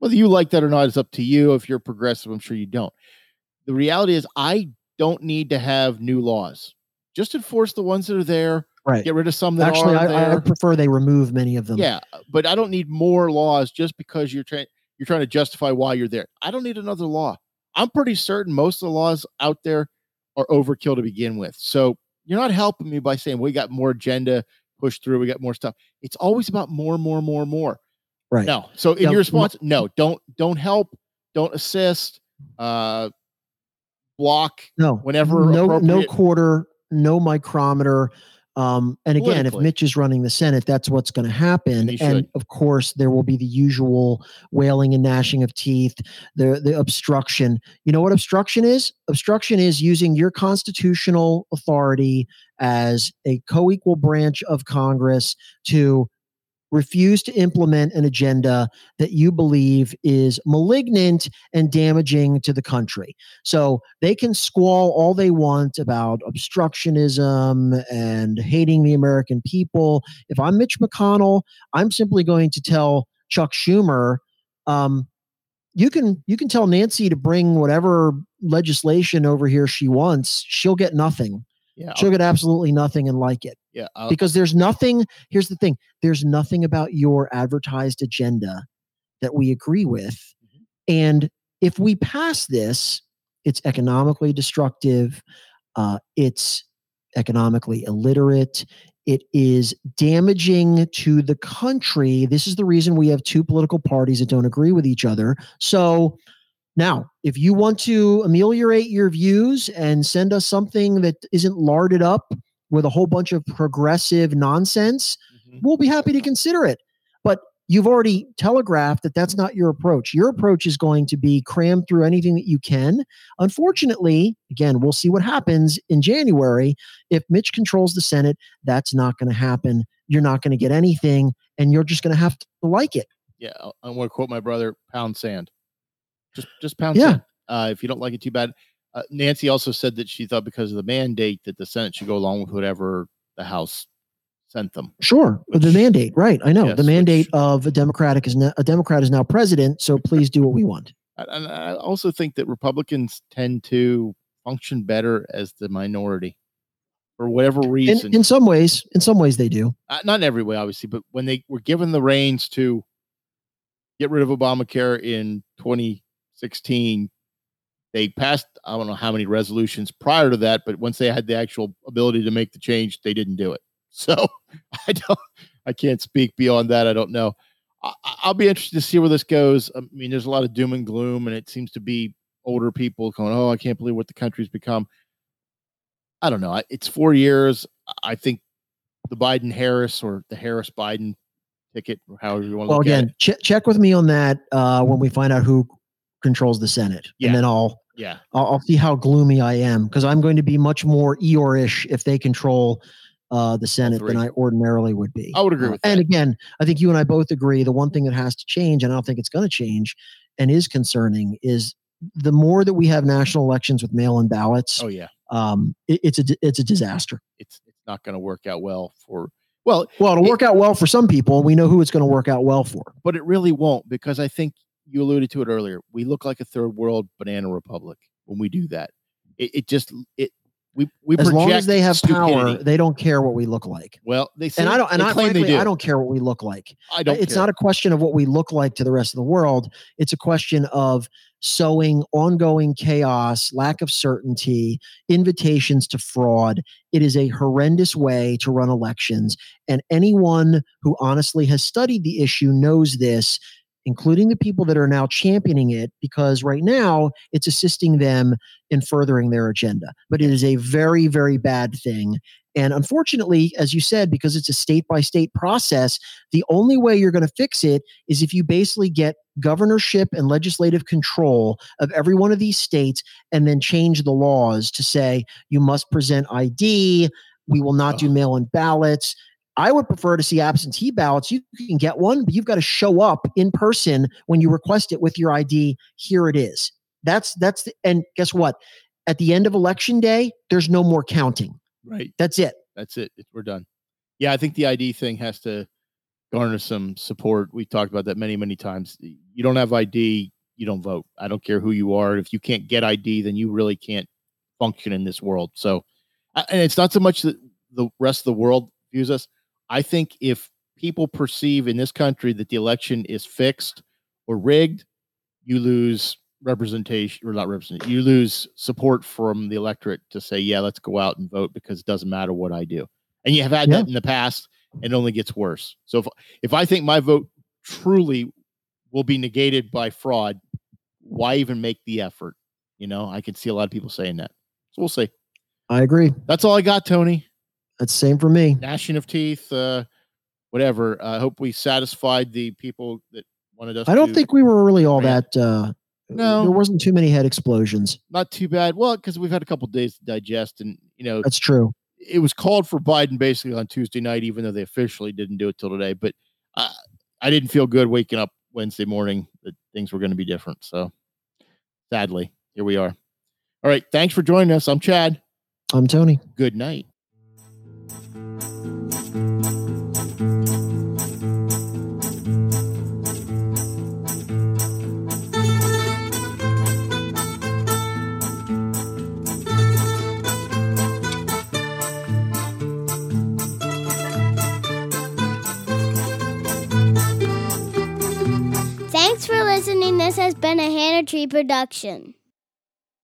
Whether you like that or not is up to you. If you're progressive, I'm sure you don't. The reality is I don't need to have new laws. Just enforce the ones that are there. Right. Get rid of some that Actually, are I, there. I prefer they remove many of them. Yeah, but I don't need more laws just because you're, tra- you're trying to justify why you're there. I don't need another law. I'm pretty certain most of the laws out there are overkill to begin with. So you're not helping me by saying we got more agenda pushed through. We got more stuff. It's always about more, more, more, more. Right. No. So in no, your response, no, don't, don't help. Don't assist, uh, block. No, whenever, no, no quarter, no micrometer. Um, and again, if Mitch is running the Senate, that's what's going to happen. And, and of course there will be the usual wailing and gnashing of teeth, the, the obstruction. You know what obstruction is? Obstruction is using your constitutional authority as a co-equal branch of Congress to refuse to implement an agenda that you believe is malignant and damaging to the country. So they can squall all they want about obstructionism and hating the American people. If I'm Mitch McConnell, I'm simply going to tell Chuck Schumer, um, you can you can tell Nancy to bring whatever legislation over here she wants. She'll get nothing. Yeah, she'll get absolutely nothing and like it. Yeah, I'll, because there's nothing. Here's the thing: there's nothing about your advertised agenda that we agree with, mm-hmm. and if we pass this, it's economically destructive. Uh, it's economically illiterate. It is damaging to the country. This is the reason we have two political parties that don't agree with each other. So. Now, if you want to ameliorate your views and send us something that isn't larded up with a whole bunch of progressive nonsense, mm-hmm. we'll be happy to consider it. But you've already telegraphed that that's not your approach. Your approach is going to be cram through anything that you can. Unfortunately, again, we'll see what happens in January. If Mitch controls the Senate, that's not going to happen. You're not going to get anything, and you're just going to have to like it. Yeah, I want to quote my brother, pound sand. Just, just pound yeah. it. Uh, if you don't like it too bad. Uh, Nancy also said that she thought because of the mandate that the Senate should go along with whatever the House sent them. Sure, which, the mandate, right? I know yes, the mandate which, of a Democratic is now, a Democrat is now president, so please do what we want. And I also think that Republicans tend to function better as the minority for whatever reason. In, in some ways, in some ways they do. Uh, not in every way, obviously, but when they were given the reins to get rid of Obamacare in twenty. sixteen, they passed, I don't know how many resolutions prior to that, but once they had the actual ability to make the change, they didn't do it. So I don't, I can't speak beyond that. I don't know. I, I'll be interested to see where this goes. I mean, there's a lot of doom and gloom, and it seems to be older people going, oh, I can't believe what the country's become. I don't know. It's four years. I think the Biden-Harris or the Harris-Biden ticket, or however you want to well, look again, at it. Well, ch- again, check with me on that uh, when we find out who controls the Senate. Yeah. And then I'll, yeah, I'll, I'll see how gloomy I am, because I'm going to be much more Eeyore-ish if they control uh, the Senate than I ordinarily would be. I would agree with uh, that. And again, I think you and I both agree the one thing that has to change, and I don't think it's going to change and is concerning, is the more that we have national elections with mail-in ballots, oh yeah, um, it, it's a it's a disaster. It's it's not going to work out well for well well it'll it, work out well for some people. We know who it's going to work out well for, but it really won't, because I think you alluded to it earlier. We look like a third world banana republic when we do that. It, it just it we we as long as they have stupidity. Power, they don't care what we look like. Well, they say, and I don't and I, frankly, do. I don't care what we look like. I don't. It's care. Not a question of what we look like to the rest of the world. It's a question of sowing ongoing chaos, lack of certainty, invitations to fraud. It is a horrendous way to run elections. And anyone who honestly has studied the issue knows this, including the people that are now championing it, because right now it's assisting them in furthering their agenda. But it is a very, very bad thing. And unfortunately, as you said, because it's a state-by-state process, the only way you're going to fix it is if you basically get governorship and legislative control of every one of these states and then change the laws to say you must present I D, we will not oh. do mail-in ballots. I would prefer to see absentee ballots. You can get one, but you've got to show up in person when you request it with your I D. Here it is. That's that's the, and guess what? At the end of election day, there's no more counting. Right. That's it. That's it. We're done. Yeah, I think the I D thing has to garner some support. We've talked about that many, many times. You don't have I D, you don't vote. I don't care who you are. If you can't get I D, then you really can't function in this world. So, and it's not so much that the rest of the world views us. I think if people perceive in this country that the election is fixed or rigged, you lose representation or not representation. You lose support from the electorate to say, yeah, let's go out and vote because it doesn't matter what I do. And you have had yeah. that in the past, and it only gets worse. So if, if I think my vote truly will be negated by fraud, why even make the effort? You know, I can see a lot of people saying that. So we'll see. I agree. That's all I got, Tony. That's the same for me. Gnashing of teeth, uh, whatever. I uh, hope we satisfied the people that wanted us to. I don't to think we were really all rant. that. Uh, no. There wasn't too many head explosions. Not too bad. Well, because we've had a couple of days to digest. And, you know, that's true. It was called for Biden basically on Tuesday night, even though they officially didn't do it till today. But I, I didn't feel good waking up Wednesday morning that things were going to be different. So sadly, here we are. All right. Thanks for joining us. I'm Chad. I'm Tony. Good night. Thanks for listening. This has been a Hannah Tree production.